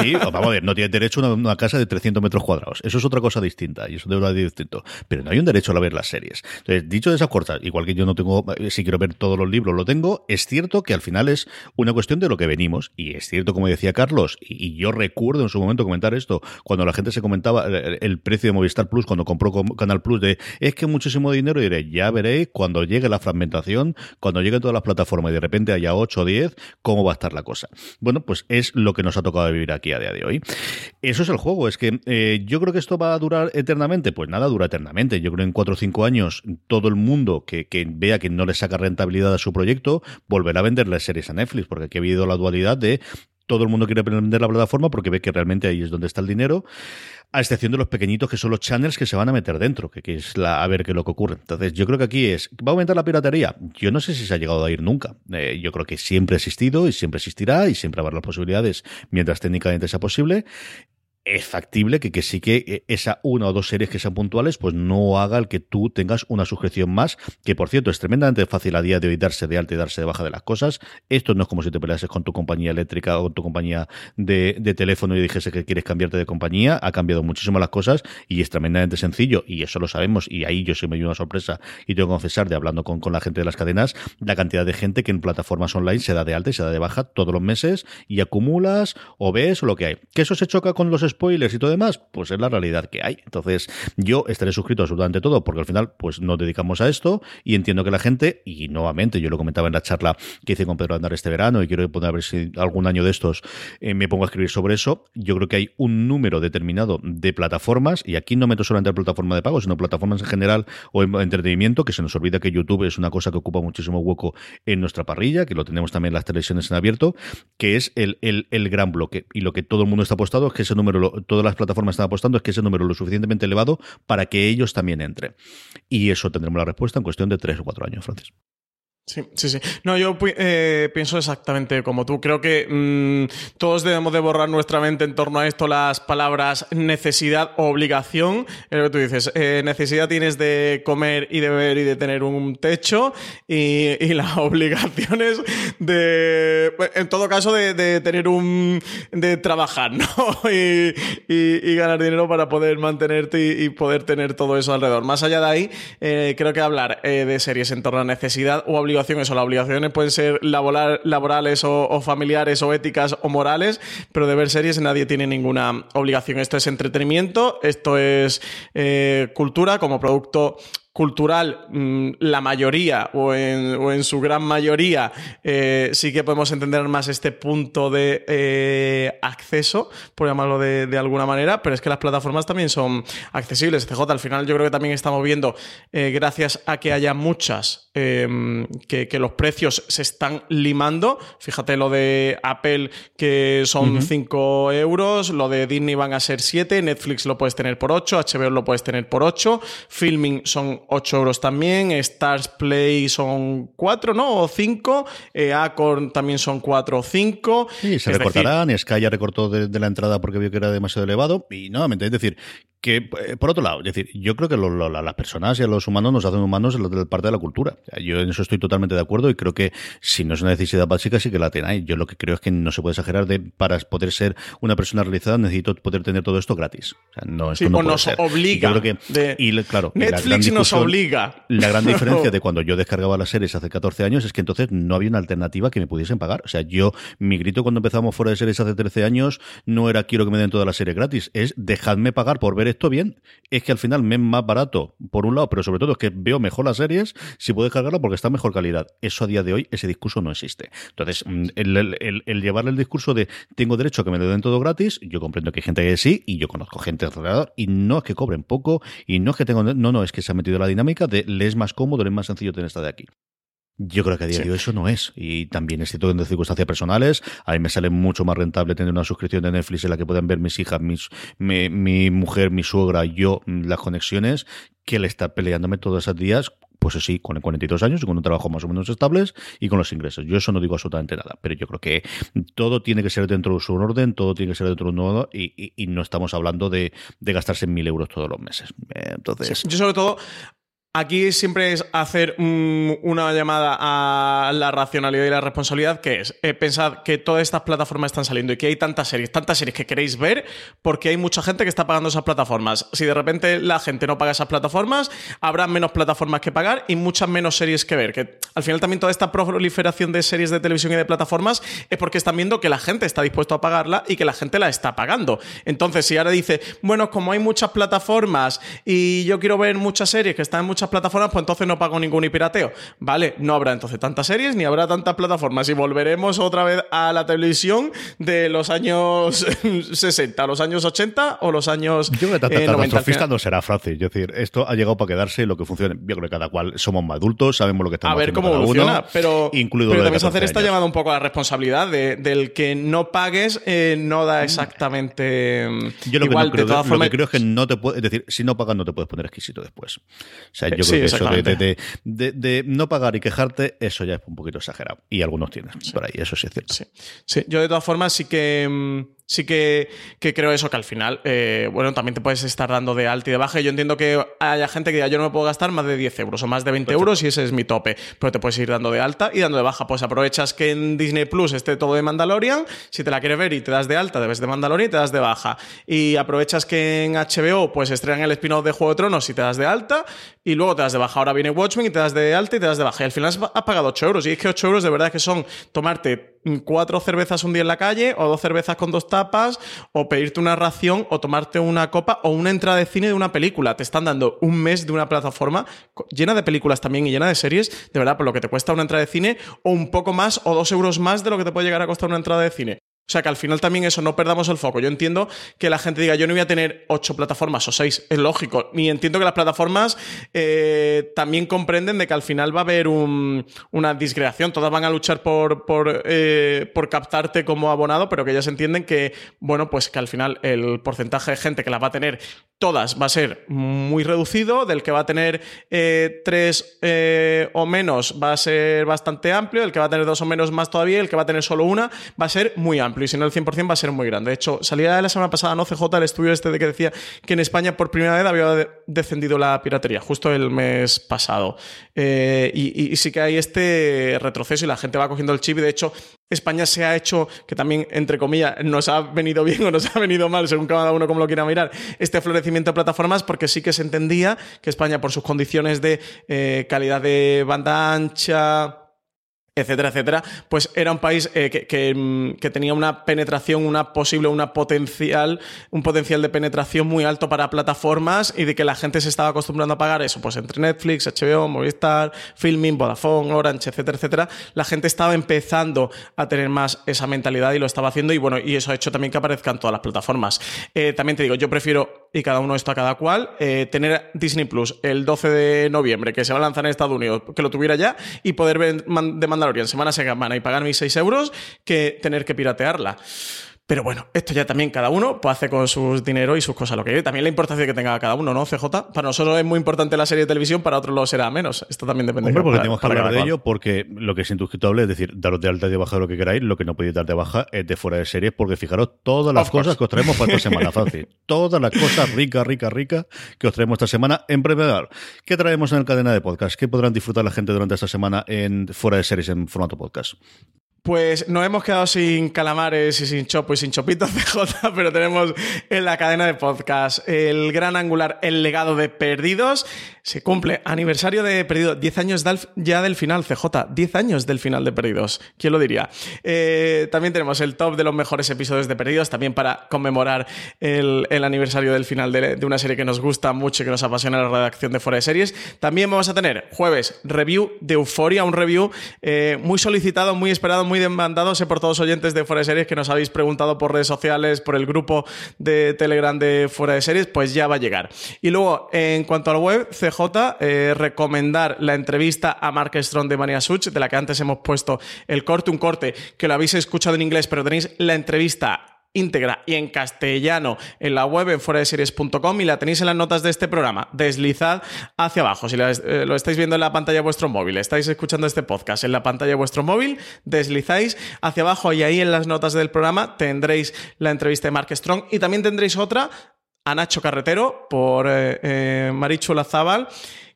Sí, vamos a ver, no tienes derecho a una, una casa de trescientos metros cuadrados. Eso es otra cosa distinta y eso es algo distinto. Pero no hay un derecho a ver las series. Entonces, dicho de esas cortas, igual que yo no tengo, si quiero ver todos los libros, lo tengo, es cierto que al final es una cuestión de lo que venimos. Y es cierto, como decía Carlos, y, y yo recuerdo en su momento comentar esto, cuando la gente se comentaba el precio de Movistar Plus cuando compró Canal Plus de es que muchísimo dinero, y diré, ya veréis cuando llegue la fragmentación, cuando lleguen todas las plataformas y de repente haya ocho o diez, ¿cómo va a estar la cosa? Bueno, pues es lo que nos ha tocado vivir aquí a día de hoy. Eso es el juego, es que eh, yo creo que esto va a durar eternamente, pues nada, dura eternamente. Yo creo que en cuatro o cinco años todo el mundo que, que vea que no le saca rentabilidad a su proyecto, volverá a vender las series a Netflix, porque aquí ha habido la dualidad de todo el mundo quiere vender la plataforma porque ve que realmente ahí es donde está el dinero, a excepción de los pequeñitos que son los channels que se van a meter dentro, que, que es la, a ver qué es lo que ocurre. Entonces, yo creo que aquí es, ¿va a aumentar la piratería? Yo no sé si se ha llegado a ir nunca. Eh, yo creo que siempre ha existido y siempre existirá y siempre habrá las posibilidades mientras técnicamente sea posible. es factible que, que sí que esa una o dos series que sean puntuales pues no haga el que tú tengas una suscripción más, que por cierto es tremendamente fácil a día de hoy darse de alta y darse de baja de las cosas. Esto no es como si te peleases con tu compañía eléctrica o con tu compañía de, de teléfono y dijese que quieres cambiarte de compañía. Ha cambiado muchísimo las cosas y es tremendamente sencillo, y eso lo sabemos, y ahí yo sí me dio una sorpresa y tengo que confesar, de hablando con, con la gente de las cadenas, la cantidad de gente que en plataformas online se da de alta y se da de baja todos los meses y acumulas o ves o lo que hay. Que eso se choca con los spoilers y todo demás, pues es la realidad que hay. Entonces yo estaré suscrito a absolutamente todo porque al final pues nos dedicamos a esto, y entiendo que la gente, y nuevamente yo lo comentaba en la charla que hice con Pedro Aznar este verano, y quiero poner a ver si algún año de estos eh, me pongo a escribir sobre eso. Yo creo que hay un número determinado de plataformas, y aquí no meto solamente la plataforma de pago sino plataformas en general o en entretenimiento, que se nos olvida que YouTube es una cosa que ocupa muchísimo hueco en nuestra parrilla, que lo tenemos también en las televisiones en abierto, que es el, el, el gran bloque, y lo que todo el mundo está apostado es que ese número, todas las plataformas están apostando, es que ese número es lo suficientemente elevado para que ellos también entren. Y eso tendremos la respuesta en cuestión de tres o cuatro años, Francis. Sí, sí, sí. No, yo eh, pienso exactamente como tú. Creo que mmm, todos debemos de borrar nuestra mente en torno a esto las palabras necesidad o obligación. Es lo que tú dices. Eh, necesidad tienes de comer y de beber y de tener un techo, y, y las obligaciones de, en todo caso, de, de tener un, de trabajar, ¿no? y, y, y ganar dinero para poder mantenerte y, y poder tener todo eso alrededor. Más allá de ahí, eh, creo que hablar eh, de series en torno a necesidad o obligación, obligaciones o las obligaciones pueden ser laboral, laborales o, o familiares o éticas o morales, pero de ver series nadie tiene ninguna obligación. Esto es entretenimiento, esto es eh, cultura como producto cultural. La mayoría o en, o en su gran mayoría eh, sí que podemos entender más este punto de eh, acceso, por llamarlo de, de alguna manera, pero es que las plataformas también son accesibles. C J, al final yo creo que también estamos viendo, eh, gracias a que haya muchas, eh, que, que los precios se están limando. Fíjate lo de Apple, que son cinco uh-huh. euros, lo de Disney van a ser siete, Netflix lo puedes tener por ocho, H B O lo puedes tener por ocho, Filming son ocho euros también, Stars Play son cuatro, ¿no? O cinco, eh, Acorn también son cuatro o cinco. Sí, se es recortarán, decir... Sky ya recortó de, de la entrada porque vio que era demasiado elevado, y nuevamente, es decir, que por otro lado, es decir, yo creo que lo, lo, las personas y a los humanos nos hacen humanos en la parte de la cultura. Yo en eso estoy totalmente de acuerdo, y creo que si no es una necesidad básica sí que la tenéis. Yo lo que creo es que no se puede exagerar de para poder ser una persona realizada necesito poder tener todo esto gratis. O sea, no, esto sí, no o puede nos ser. Obliga. Y, yo creo que, de... y claro, Netflix y nos obliga. La gran diferencia de cuando yo descargaba las series hace catorce años es que entonces no había una alternativa que me pudiesen pagar. O sea, yo mi grito cuando empezamos Fuera de Series hace trece años no era quiero que me den toda la serie gratis, es dejadme pagar por ver esto bien. Es que al final me es más barato por un lado, pero sobre todo es que veo mejor las series si puedo descargarlo porque está en mejor calidad. Eso a día de hoy, ese discurso no existe. Entonces el, el, el, el llevarle el discurso de tengo derecho a que me lo den todo gratis, yo comprendo que hay gente que sí, y yo conozco gente alrededor, y no es que cobren poco, y no es que tengo, no, no, es que se ha metido la dinámica de le es más cómodo, le es más sencillo tener esta de aquí. Yo creo que a día de hoy eso no es, y también es cierto que en circunstancias personales a mí me sale mucho más rentable tener una suscripción de Netflix en la que puedan ver mis hijas, mis, mi, mi mujer, mi suegra, yo, las conexiones, que el estar peleándome todos esos días, pues sí, con cuarenta y dos años y con un trabajo más o menos estable y con los ingresos. Yo eso no digo absolutamente nada, pero yo creo que todo tiene que ser dentro de su orden, todo tiene que ser dentro de un orden, y, y, y no estamos hablando de, de gastarse mil euros todos los meses. Entonces, sí, yo sobre todo... Aquí siempre es hacer um, una llamada a la racionalidad y la responsabilidad, que es eh, pensad que todas estas plataformas están saliendo y que hay tantas series, tantas series que queréis ver porque hay mucha gente que está pagando esas plataformas. Si de repente la gente no paga esas plataformas, habrá menos plataformas que pagar y muchas menos series que ver. Que al final también toda esta proliferación de series de televisión y de plataformas es porque están viendo que la gente está dispuesta a pagarla y que la gente la está pagando. Entonces, si ahora dice, bueno, como hay muchas plataformas y yo quiero ver muchas series que están en muchas plataformas, pues entonces no pago ningún y pirateo. Vale, no habrá entonces tantas series ni habrá tantas plataformas y volveremos otra vez a la televisión de los años sesenta, los años ochenta o los años noventa. Yo creo que tan eh, catastrofista no será, Francis. Es decir, esto ha llegado para quedarse, lo que funciona. Yo creo que cada cual somos más adultos, sabemos lo que estamos haciendo. A ver cómo evoluciona, uno, pero, incluido pero también hacer esta llamada un poco a la responsabilidad de, del que no pagues, eh, no da exactamente yo lo igual. Que no creo, de todas formas, lo que creo es que no te puedes, es decir, si no pagas no te puedes poner exquisito después. O sea, yo sí, creo que eso de, de, de, de, de no pagar y quejarte, eso ya es un poquito exagerado. Y algunos tienen, sí, por ahí, eso sí es cierto. Sí, sí. Yo de todas formas sí que... sí que, que creo eso, que al final, eh, bueno, también te puedes estar dando de alta y de baja. Yo entiendo que haya gente que diga, yo no me puedo gastar más de diez euros o más de veinte euros y ese es mi tope. Pero te puedes ir dando de alta y dando de baja. Pues aprovechas que en Disney Plus esté todo de Mandalorian. Si te la quieres ver y te das de alta, te ves de Mandalorian y te das de baja. Y aprovechas que en H B O pues estrenan el spin-off de Juego de Tronos y te das de alta y luego te das de baja. Ahora viene Watchmen y te das de alta y te das de baja. Y al final has pagado ocho euros. Y es que ocho euros de verdad que son tomarte cuatro cervezas un día en la calle o dos cervezas con dos tapas o pedirte una ración o tomarte una copa o una entrada de cine de una película. Te están dando un mes de una plataforma llena de películas también y llena de series, de verdad, por lo que te cuesta una entrada de cine o un poco más o dos euros más de lo que te puede llegar a costar una entrada de cine. O sea que al final también eso, no perdamos el foco. Yo entiendo que la gente diga, yo no voy a tener ocho plataformas o seis, es lógico. Y entiendo que las plataformas eh, también comprenden de que al final va a haber un, una disgregación. Todas van a luchar por, por, eh, por captarte como abonado, pero que ellas entienden que, bueno, pues que al final el porcentaje de gente que las va a tener todas va a ser muy reducido, del que va a tener eh, tres eh, o menos va a ser bastante amplio, el que va a tener dos o menos más todavía, el que va a tener solo una va a ser muy amplio. Y si no el cien por cien va a ser muy grande. De hecho, salía la semana pasada, ¿no, C J? El estudio este de que decía que en España por primera vez había descendido la piratería, justo el mes pasado. Eh, y, y sí que hay este retroceso y la gente va cogiendo el chip. Y de hecho, España se ha hecho, que también, entre comillas, nos ha venido bien o nos ha venido mal, según cada uno como lo quiera mirar, este florecimiento de plataformas, porque sí que se entendía que España, por sus condiciones de eh, calidad de banda ancha, etcétera, etcétera, pues era un país eh, que, que, que tenía una penetración, una posible, una potencial, un potencial de penetración muy alto para plataformas y de que la gente se estaba acostumbrando a pagar eso, pues entre Netflix, H B O, Movistar, Filmin, Vodafone, Orange, etcétera, etcétera. La gente estaba empezando a tener más esa mentalidad y lo estaba haciendo y bueno, y eso ha hecho también que aparezcan todas las plataformas. Eh, también te digo, yo prefiero, y cada uno esto a cada cual, eh, tener Disney Plus el doce de noviembre, que se va a lanzar en Estados Unidos, que lo tuviera ya y poder ver man, de Mandalorian semana a semana y pagar mis seis euros que tener que piratearla. Pero bueno, esto ya también cada uno pues, hace con sus dinero y sus cosas lo que quiere. También la importancia que tenga cada uno, ¿no, C J? Para nosotros es muy importante la serie de televisión, para otros lo será menos. Esto también depende. Hombre, porque para, tenemos que para hablar de ello, porque lo que es insuscriptable, es decir, daros de alta y de baja de lo que queráis, lo que no podéis dar de baja es de fuera de series, porque fijaros todas las of cosas course. que os traemos para esta semana, fácil. Todas las cosas ricas, ricas, ricas que os traemos esta semana. En primer lugar, ¿qué traemos en el cadena de podcast? ¿Qué podrán disfrutar la gente durante esta semana en fuera de series en formato podcast? Pues nos hemos quedado sin calamares y sin chopo y sin chopitos, C J, pero tenemos en la cadena de podcast el gran angular, el legado de Perdidos. Se cumple aniversario de Perdidos, diez años ya del final, C J, diez años del final de Perdidos, ¿quién lo diría? Eh, también tenemos el top de los mejores episodios de Perdidos, también para conmemorar el, el aniversario del final de, de una serie que nos gusta mucho y que nos apasiona, la redacción de Fuera de Series. También vamos a tener jueves review de Euforia, un review eh, muy solicitado, muy esperado, muy muy demandados por todos los oyentes de Fuera de Series que nos habéis preguntado por redes sociales, por el grupo de Telegram de Fuera de Series, pues ya va a llegar. Y luego, en cuanto a la web, C J, eh, recomendar la entrevista a Mark Strong de Mania Such, de la que antes hemos puesto el corte, un corte que lo habéis escuchado en inglés, pero tenéis la entrevista íntegra y en castellano en la web en fuera de series punto com y la tenéis en las notas de este programa. Deslizad hacia abajo. Si lo estáis viendo en la pantalla de vuestro móvil, estáis escuchando este podcast en la pantalla de vuestro móvil, deslizáis hacia abajo y ahí en las notas del programa tendréis la entrevista de Mark Strong y también tendréis otra a Nacho Carretero por eh, eh, Marichu Lazábal,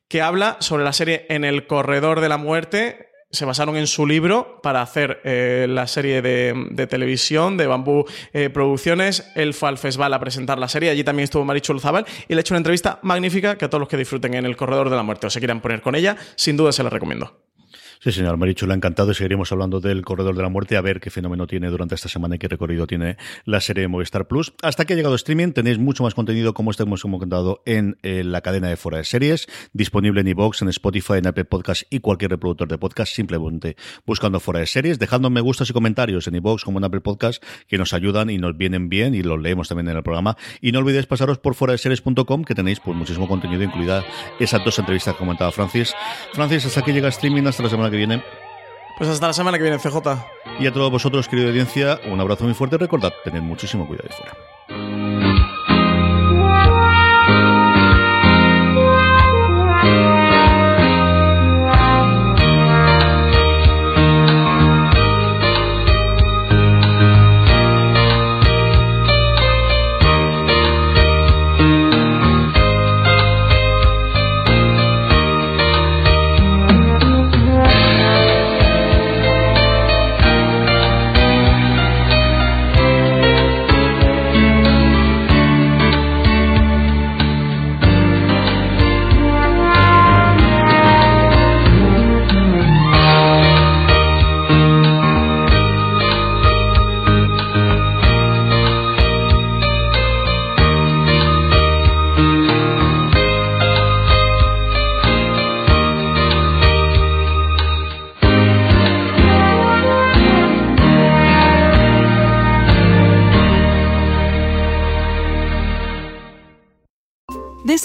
que habla sobre la serie En el corredor de la muerte. Se basaron en su libro para hacer eh, la serie de, de televisión de Bambú eh, Producciones. Él fue al festival a presentar la serie. Allí también estuvo Marichu Lazábal y le he hecho una entrevista magnífica que a todos los que disfruten En el corredor de la muerte o se quieran poner con ella, sin duda se la recomiendo. Sí, señor Marichu, le ha encantado y seguiremos hablando del Corredor de la Muerte, a ver qué fenómeno tiene durante esta semana y qué recorrido tiene la serie de Movistar Plus. Hasta que ha llegado streaming, tenéis mucho más contenido como este que hemos comentado en eh, la cadena de Fuera de Series, disponible en iVoox, en Spotify, en Apple Podcast y cualquier reproductor de podcast, simplemente buscando Fuera de Series, dejando me gustas y comentarios en iVoox como en Apple Podcast, que nos ayudan y nos vienen bien y los leemos también en el programa. Y no olvidéis pasaros por fuera de series punto com, que tenéis pues muchísimo contenido, incluida esas dos entrevistas que comentaba Francis. Francis, hasta que llega streaming, hasta la semana que viene. Pues hasta la semana que viene, C J. Y a todos vosotros, querida audiencia, un abrazo muy fuerte. Recordad, tened muchísimo cuidado de fuera. This